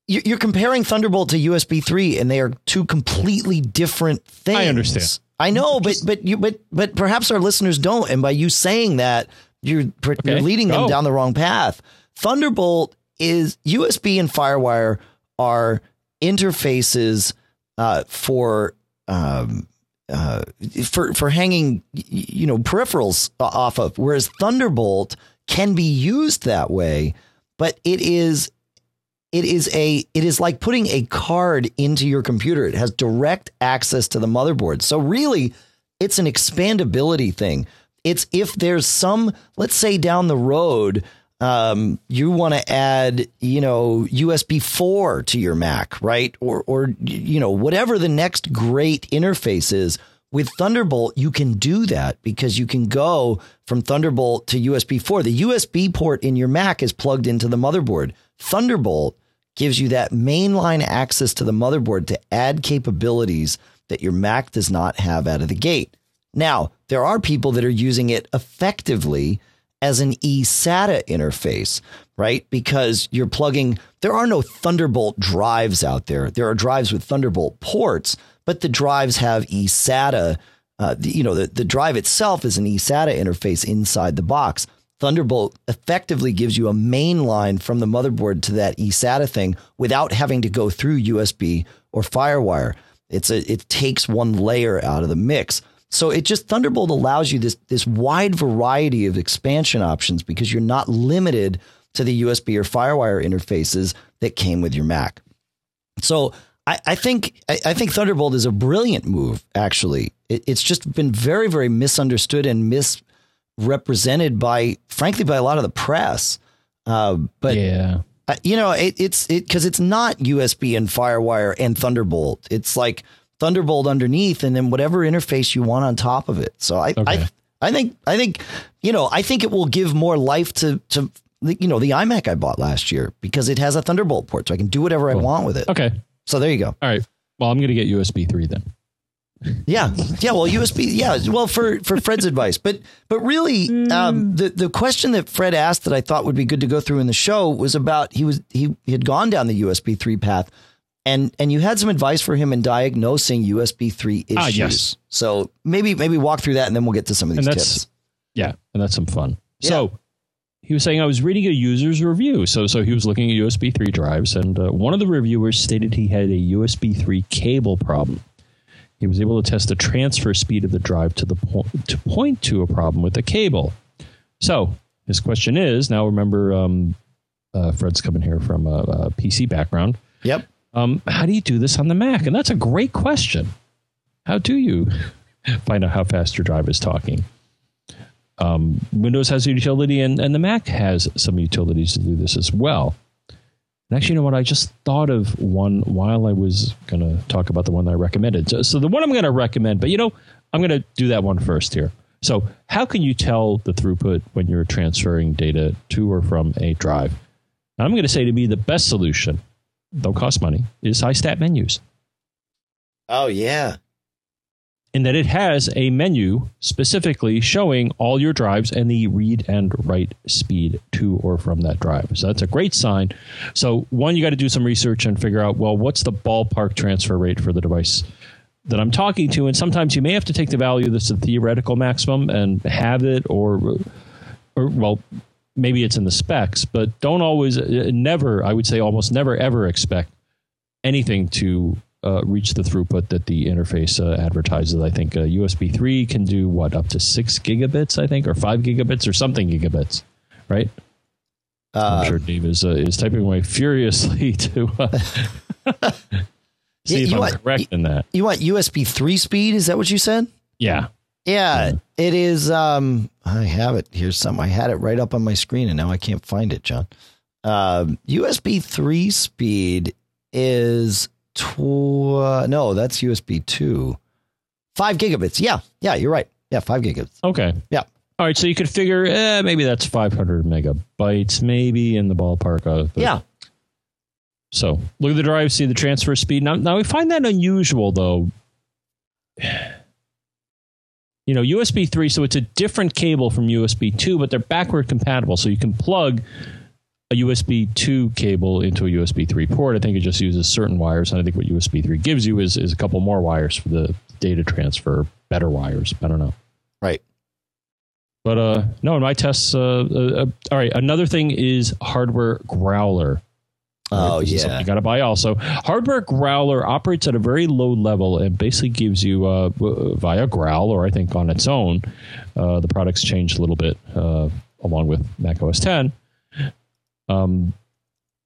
You're comparing Thunderbolt to U S B three, and they are two completely different things. I understand. I know, but but you but but perhaps our listeners don't. And by you saying that, you're, okay, you're leading go. them down the wrong path. Thunderbolt is U S B and FireWire are interfaces uh, for um, uh, for for hanging you know peripherals off of, whereas Thunderbolt can be used that way, but it is. It is a it is like putting a card into your computer. It has direct access to the motherboard. So really, it's an expandability thing. It's if there's some, let's say down the road, um, you want to add, you know, U S B four to your Mac, right? Or, or, you know, whatever the next great interface is. With Thunderbolt, you can do that because you can go from Thunderbolt to U S B four. The U S B port in your Mac is plugged into the motherboard. Thunderbolt gives you that mainline access to the motherboard to add capabilities that your Mac does not have out of the gate. Now, there are people that are using it effectively as an eSATA interface, right? Because you're plugging, there are no Thunderbolt drives out there. There are drives with Thunderbolt ports, but the drives have eSATA. Uh, the, you know, the, the drive itself is an eSATA interface inside the box. Thunderbolt effectively gives you a main line from the motherboard to that eSATA thing without having to go through U S B or FireWire. It's a, it takes one layer out of the mix. So it just, Thunderbolt allows you this, this wide variety of expansion options because you're not limited to the U S B or FireWire interfaces that came with your Mac. So I, I think, I, I think Thunderbolt is a brilliant move. Actually, it, it's just been very, very misunderstood and misrepresented by, frankly, by a lot of the press. Uh, but yeah, uh, you know, it, it's it, cause it's not U S B and FireWire and Thunderbolt. It's like Thunderbolt underneath and then whatever interface you want on top of it. So I, okay. I, I think, I think, you know, I think it will give more life to, to, you know, the iMac I bought last year because it has a Thunderbolt port, so I can do whatever cool. I want with it. Okay. So there you go. All right. Well, I'm going to get U S B three then. Yeah. Yeah. Well, U S B. Yeah. Well, for, for Fred's advice, but, but really um, the, the question that Fred asked that I thought would be good to go through in the show was about, he was, he, he had gone down the U S B three path. And and you had some advice for him in diagnosing U S B three issues. Ah, yes. So maybe maybe walk through that and then we'll get to some of these and that's, tips. Yeah. And that's some fun. Yeah. So he was saying I was reading a user's review. So so he was looking at U S B three drives and uh, one of the reviewers stated he had a U S B three cable problem. He was able to test the transfer speed of the drive to the po- to point to a problem with the cable. So his question is, now remember um, uh, Fred's coming here from a, a P C background. Yep. Um, how do you do this on the Mac? And that's a great question. How do you find out how fast your drive is talking? Um, Windows has a utility and, and the Mac has some utilities to do this as well. And actually, you know what? I just thought of one while I was going to talk about the one that I recommended. So, so the one I'm going to recommend, but you know, I'm going to do that one first here. So how can you tell the throughput when you're transferring data to or from a drive? And I'm going to say to be the best solution, don't cost money, is high-stat menus. Oh, yeah. And that it has a menu specifically showing all your drives and the read and write speed to or from that drive. So that's a great sign. So one, you got to do some research and figure out, well, what's the ballpark transfer rate for the device that I'm talking to? And sometimes you may have to take the value that's the theoretical maximum and have it or, or well... maybe it's in the specs, but don't always, never, I would say almost never, ever expect anything to uh, reach the throughput that the interface uh, advertises. I think uh, U S B three can do, what, up to six gigabits, I think, or five gigabits or something gigabits, right? Uh, I'm sure Dave is, uh, is typing away furiously to uh, see if I'm want, correct in that. You want U S B three speed? Is that what you said? Yeah. Yeah, it is. Um, I have it. Here's something. I had it right up on my screen and now I can't find it, John. Um, U S B three speed is tw- no, that's U S B two. Five gigabits. Yeah. Yeah, you're right. Yeah. Five gigabits. OK. Yeah. All right. So you could figure eh, maybe that's five hundred megabytes, maybe in the ballpark of. But yeah. So look at the drive, see the transfer speed. Now, now we find that unusual, though. You know, U S B three, so it's a different cable from U S B two, but they're backward compatible. So you can plug a U S B two cable into a U S B three port. I think it just uses certain wires. And I think what U S B three gives you is, is a couple more wires for the data transfer, better wires. I don't know. Right. But uh, no, in my tests, uh, uh, uh, all right, another thing is Hardware Growler. Oh, right? Yeah. You got to buy also. Hardware Growler operates at a very low level and basically gives you uh, via Growl, or I think on its own. Uh, the products changed a little bit uh, along with Mac O S ten. Um,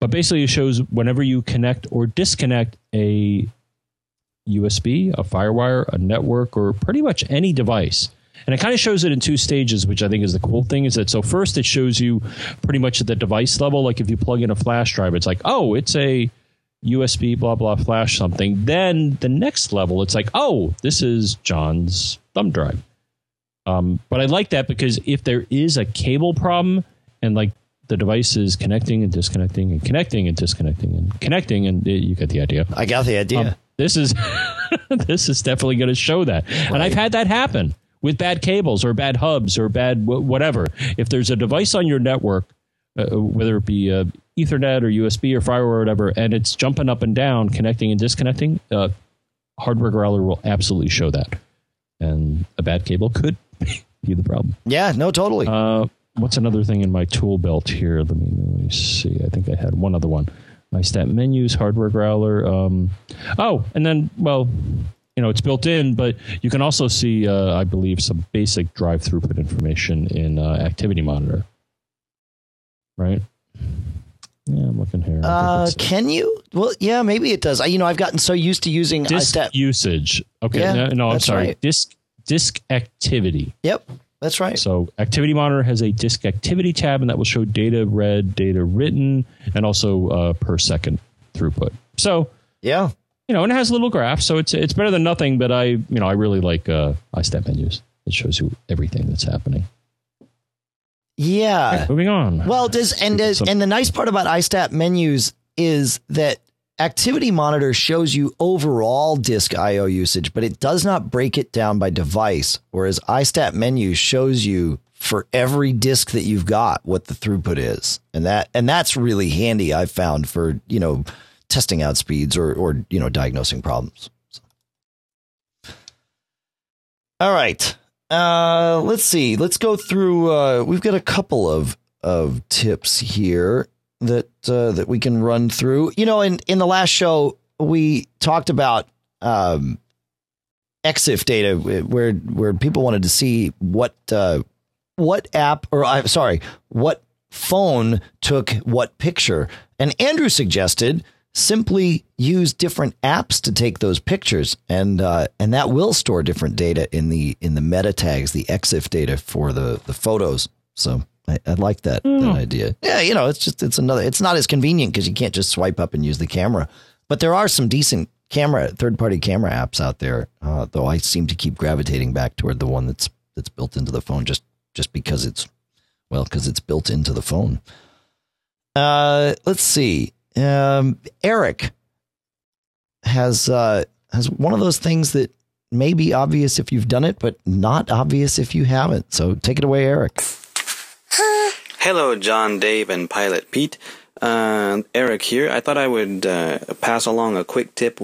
But basically, it shows whenever you connect or disconnect a U S B, a FireWire, a network, or pretty much any device. And it kind of shows it in two stages, which I think is the cool thing. Is that so? First, it shows you pretty much at the device level. Like if you plug in a flash drive, it's like, oh, it's a U S B, blah, blah, flash something. Then the next level, it's like, oh, this is John's thumb drive. Um, but I like that because if there is a cable problem and like the device is connecting and disconnecting and connecting and disconnecting and connecting, and it, you get the idea. I got the idea. Um, this is this is definitely going to show that. Right. And I've had that happen with bad cables or bad hubs or bad w- whatever. If there's a device on your network, uh, whether it be uh, Ethernet or U S B or FireWire or whatever, and it's jumping up and down, connecting and disconnecting, uh, Hardware Growler will absolutely show that. And a bad cable could be the problem. Yeah, no, totally. Uh, what's another thing in my tool belt here? Let me, let me see. I think I had one other one. My stat menus, Hardware Growler. Um, oh, and then, well... You know, it's built in, but you can also see, uh, I believe, some basic drive throughput information in uh, Activity Monitor. Right? Yeah, I'm looking here. Uh, can it. you? Well, yeah, maybe it does. I, you know, I've gotten so used to using disk uh, usage. Okay, yeah, no, no, I'm sorry. Right. Disk disk activity. Yep, that's right. So Activity Monitor has a disk activity tab, and that will show data read, data written, and also uh, per second throughput. So yeah. You know, and it has a little graph, so it's it's better than nothing. But I, you know, I really like uh, iStat menus. It shows you everything that's happening. Yeah. Right, moving on. Well, does and does, and the nice part about iStat menus is that Activity Monitor shows you overall disk I O usage, but it does not break it down by device. Whereas iStat menu shows you for every disk that you've got what the throughput is, and that and that's really handy. I've found for you know. testing out speeds or, or, you know, diagnosing problems. So. All right. Uh, let's see. Let's go through. Uh, we've got a couple of, of tips here that, uh, that we can run through, you know, in, in the last show we talked about, um, E X I F data where, where people wanted to see what, uh, what app or I'm sorry, what phone took what picture. And Andrew suggested simply use different apps to take those pictures, and uh, and that will store different data in the in the meta tags, the E X I F data for the, the photos. So I, I like that, mm. that idea. Yeah, you know, it's just it's another. It's not as convenient because you can't just swipe up and use the camera, but there are some decent camera third party camera apps out there. Uh, though I seem to keep gravitating back toward the one that's that's built into the phone just just because it's well because it's built into the phone. Uh, let's see. Um, Eric has uh, has one of those things that may be obvious if you've done it, but not obvious if you haven't. So take it away, Eric. Hello, John, Dave, and Pilot Pete. Uh, Eric here. I thought I would uh, pass along a quick tip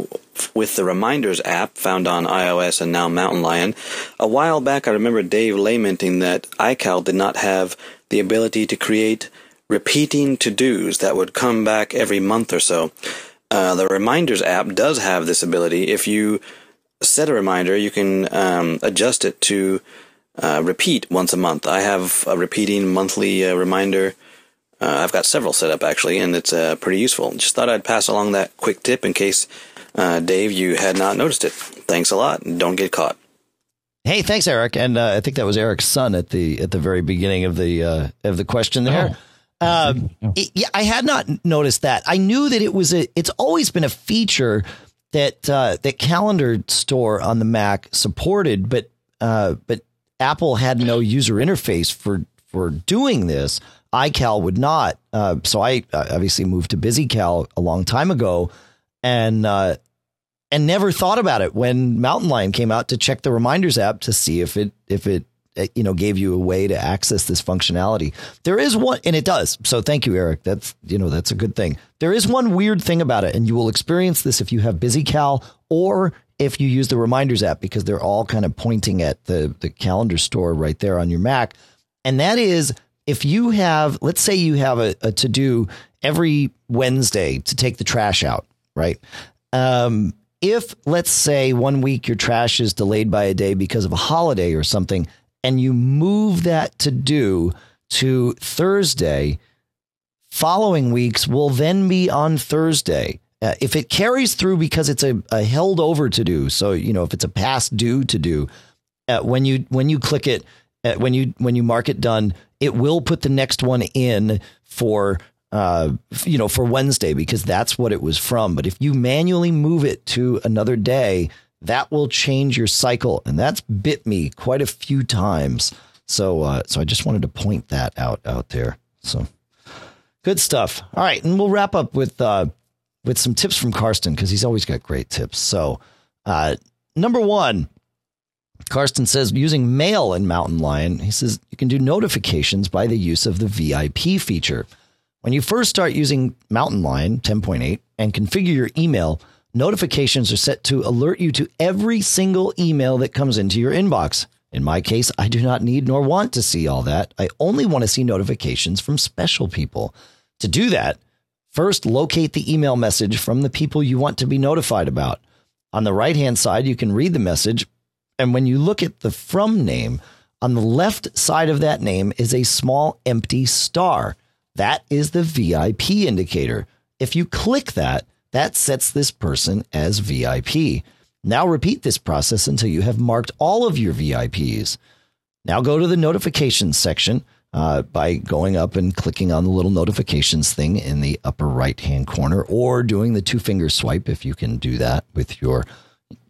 with the Reminders app found on iOS and now Mountain Lion. A while back, I remember Dave lamenting that iCal did not have the ability to create repeating to-dos that would come back every month or so. Uh, the Reminders app does have this ability. If you set a reminder, you can um, adjust it to uh, repeat once a month. I have a repeating monthly uh, reminder. Uh, I've got several set up, actually, and it's uh, pretty useful. Just thought I'd pass along that quick tip in case, uh, Dave, you had not noticed it. Thanks a lot. Don't get caught. Hey, thanks, Eric. And uh, I think that was Eric's son at the at the very beginning of the uh, of the question there. Oh. Um, it, yeah, I had not noticed that. I knew that it was a, it's always been a feature that, uh, that Calendar Store on the Mac supported, but, uh, but Apple had no user interface for, for doing this. iCal would not. Uh, so I obviously moved to BusyCal a long time ago and, uh, and never thought about it when Mountain Lion came out to check the Reminders app to see if it, if it, you know, gave you a way to access this functionality. There is one, and it does. So thank you, Eric. That's, you know, that's a good thing. There is one weird thing about it, and you will experience this if you have BusyCal or if you use the Reminders app, because they're all kind of pointing at the, the Calendar Store right there on your Mac. And that is, if you have, let's say you have a, a to-do every Wednesday to take the trash out, right? Um, if, let's say, one week your trash is delayed by a day because of a holiday or something, and you move that to do to Thursday, following weeks will then be on Thursday. Uh, if it carries through, because it's a, a held over to do. So, you know, if it's a past due to do, uh, when you when you click it, uh, when you when you mark it done, it will put the next one in for, uh, you know, for Wednesday, because that's what it was from. But if you manually move it to another day, that will change your cycle. And that's bit me quite a few times. So uh, so I just wanted to point that out out there. So good stuff. All right. And we'll wrap up with uh, with some tips from Karsten, because he's always got great tips. So uh, number one, Karsten says using Mail in Mountain Lion, he says you can do notifications by the use of the V I P feature. When you first start using Mountain Lion ten point eight and configure your email, notifications are set to alert you to every single email that comes into your inbox. In my case, I do not need nor want to see all that. I only want to see notifications from special people. To do that, first locate the email message from the people you want to be notified about. On the right-hand side, you can read the message, and when you look at the from name, on the left side of that name is a small empty star. That is the V I P indicator. If you click that, that sets this person as V I P. Now repeat this process until you have marked all of your V I Ps. Now go to the notifications section uh, by going up and clicking on the little notifications thing in the upper right-hand corner, or doing the two-finger swipe if you can do that with your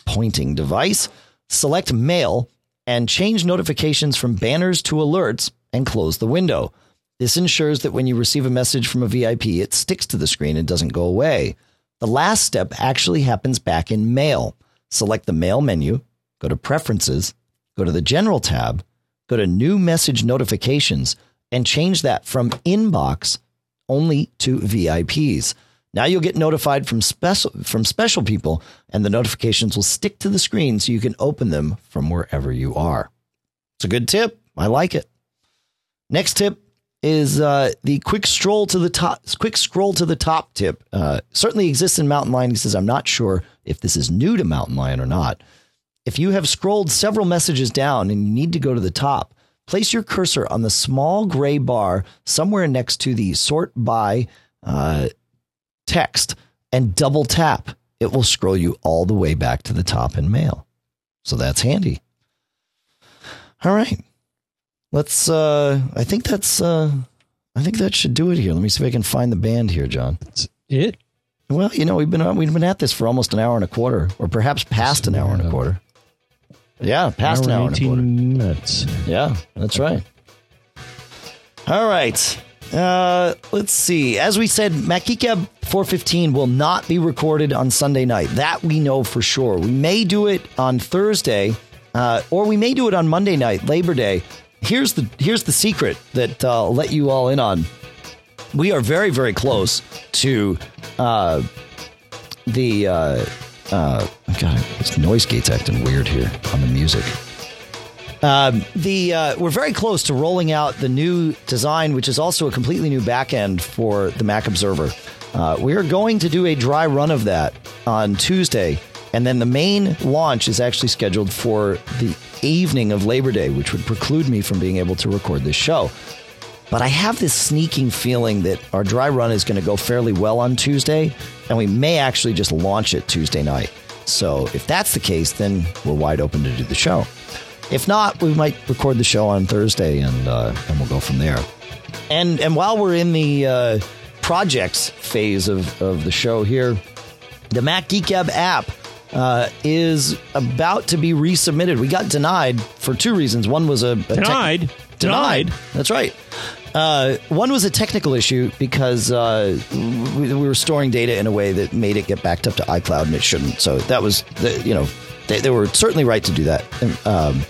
pointing device. Select Mail and change notifications from banners to alerts and close the window. This ensures that when you receive a message from a V I P, it sticks to the screen and doesn't go away. The last step actually happens back in Mail. Select the Mail menu, go to Preferences, go to the General tab, go to New Message Notifications, and change that from Inbox only to V I Ps. Now you'll get notified from special from special people, and the notifications will stick to the screen so you can open them from wherever you are. It's a good tip. I like it. Next tip is uh, the quick scroll to the top. Quick scroll to the top tip uh, certainly exists in Mountain Lion. He says, I'm not sure if this is new to Mountain Lion or not. If you have scrolled several messages down and you need to go to the top, place your cursor on the small gray bar somewhere next to the sort by uh, text and double tap. It will scroll you all the way back to the top in Mail. So that's handy. All right. Let's, uh, I think that's, uh, I think that should do it here. Let me see if I can find the band here, John. That's it? Well, you know, we've been, we've been at this for almost an hour and a quarter, or perhaps past an hour and a quarter. Yeah. Past an hour and a quarter. Minutes. Yeah, that's right. All right. Uh, let's see. As we said, MacGeekab four fifteen will not be recorded on Sunday night. That we know for sure. We may do it on Thursday, uh, or we may do it on Monday night, Labor Day. Here's the here's the secret that uh, I'll let you all in on. We are very, very close to uh, the... Uh, uh, God, this noise gate's acting weird here on the music. Um, the uh, we're very close to rolling out the new design, which is also a completely new backend for the Mac Observer. Uh, we are going to do a dry run of that on Tuesday, and then the main launch is actually scheduled for the evening of Labor Day, which would preclude me from being able to record this show. But I have this sneaking feeling that our dry run is going to go fairly well on Tuesday, and we may actually just launch it Tuesday night. So if that's the case, then we're wide open to do the show. If not, we might record the show on Thursday, and uh, and we'll go from there. And and while we're in the uh, projects phase of, of the show here, the Mac Geekab app Uh, is about to be resubmitted. We got denied for two reasons. One was a, a denied. Tec- denied. Denied. That's right. Uh, one was a technical issue because uh, we, we were storing data in a way that made it get backed up to iCloud, and it shouldn't. So that was, the, you know, they, they were certainly right to do that. And um,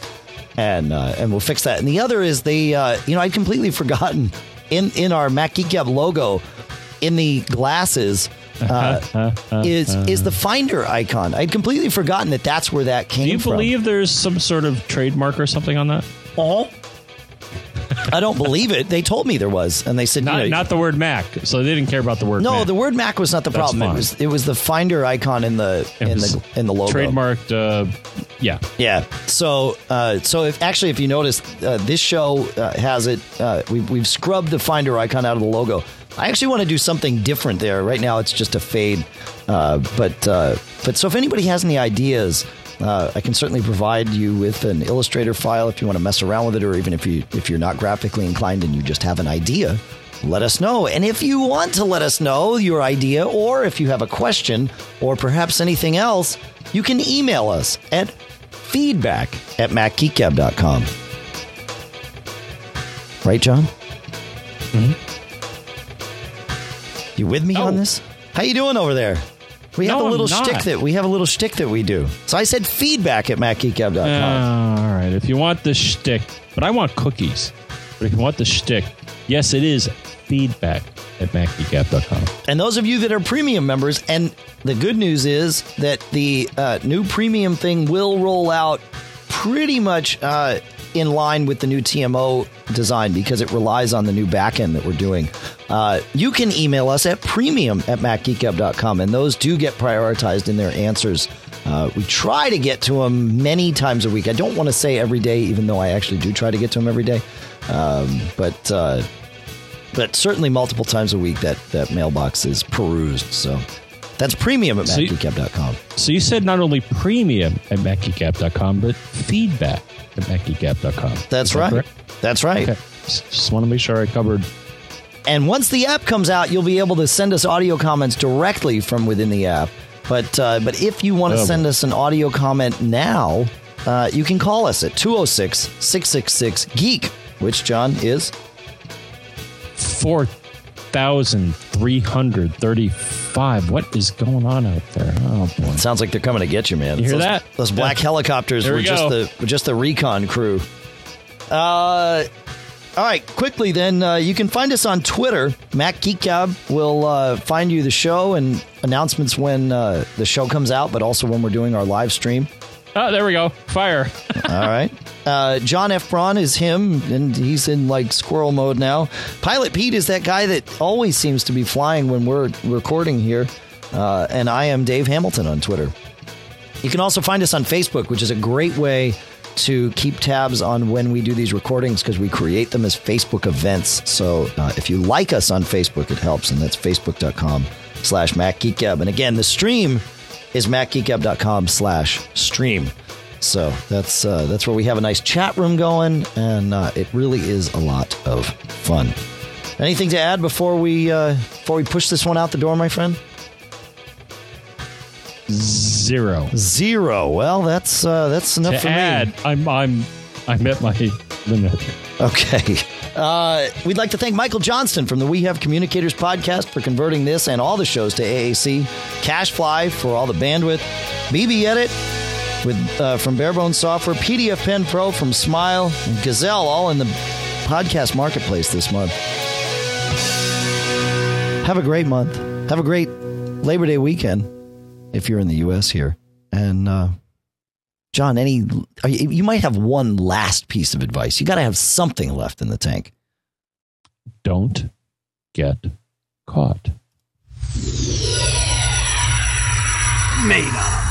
and, uh, and we'll fix that. And the other is they, uh, you know, I'd completely forgotten in, in our Mac Geekab logo in the glasses, Uh, uh, uh, uh, is uh, is the Finder icon. I'd completely forgotten that that's where that came from. Do you believe from. There's some sort of trademark or something on that? Oh, I don't believe it. They told me there was, and they said not, you know, not the word Mac, so they didn't care about the word no, Mac. No, the word Mac was not the that's problem. Fine. It was it was the Finder icon in the it in the in the logo. Trademarked, uh, yeah. Yeah. So uh, so if actually if you notice, uh, this show uh, has it, uh, we we've, we've scrubbed the Finder icon out of the logo. I actually want to do something different there. Right now, it's just a fade. Uh, but uh, but so if anybody has any ideas, uh, I can certainly provide you with an Illustrator file if you want to mess around with it, or even if you if you're not graphically inclined and you just have an idea, let us know. And if you want to let us know your idea, or if you have a question, or perhaps anything else, you can email us at feedback at macgeekgab dot com. Right, John? Mm-hmm. You with me oh. on this? How you doing over there? We no, have a little shtick that we have a little shtick that we do. So I said feedback at macgeekgab dot com. Uh, all right. If you want the shtick, but I want cookies. But if you want the shtick, yes, it is feedback at macgeekgab dot com. And those of you that are premium members, and the good news is that the uh, new premium thing will roll out pretty much uh, in line with the new T M O design, because it relies on the new backend that we're doing. Uh, you can email us at premium at macgeekgab dot com, and those do get prioritized in their answers. Uh, we try to get to them many times a week. I don't want to say every day, even though I actually do try to get to them every day. Um, but uh, but certainly multiple times a week that, that mailbox is perused. So that's premium at so macgeekgab dot com. So you said not only premium at macgeekgab dot com, but feedback at macgeekgab dot com. That's that right. Correct? That's right. Okay. Just want to make sure I covered. And once the app comes out, you'll be able to send us audio comments directly from within the app. But, uh, but if you want to oh. send us an audio comment now, uh, you can call us at two oh six, six six six, geek, which, John, is four thousand three hundred thirty-five. What is going on out there? Oh, boy. It sounds like they're coming to get you, man. You hear those, that? Those black yeah. helicopters there were we just the were just the recon crew. Uh, all right, quickly then, uh, you can find us on Twitter. Mac Geek Gab will uh, find you the show and announcements when uh, the show comes out, but also when we're doing our live stream. Oh, there we go. Fire. All right. Uh, John F. Braun is him, and he's in, like, squirrel mode now. Pilot Pete is that guy that always seems to be flying when we're recording here. Uh, and I am Dave Hamilton on Twitter. You can also find us on Facebook, which is a great way to keep tabs on when we do these recordings, because we create them as Facebook events. So uh, if you like us on Facebook, it helps, and that's facebook dot com slash Mac Geek Gab. And again, the stream is macgeekgab dot com slash stream. So that's uh, that's where we have a nice chat room going, and uh, it really is a lot of fun. Anything to add before we uh, before we push this one out the door, my friend? Zero. Zero. Well, that's uh, that's enough to for add, me. I'm I'm I'm at my limit. Okay. Uh, we'd like to thank Michael Johnston from the We Have Communicators podcast for converting this and all the shows to A A C, Cashfly for all the bandwidth, B B Edit with, uh, from Barebones Software, P D F Pen Pro from Smile, and Gazelle, all in the podcast marketplace this month. Have a great month. Have a great Labor Day weekend if you're in the U S here. And uh, John, any you might have one last piece of advice. You got to have something left in the tank. Don't get caught. Made up.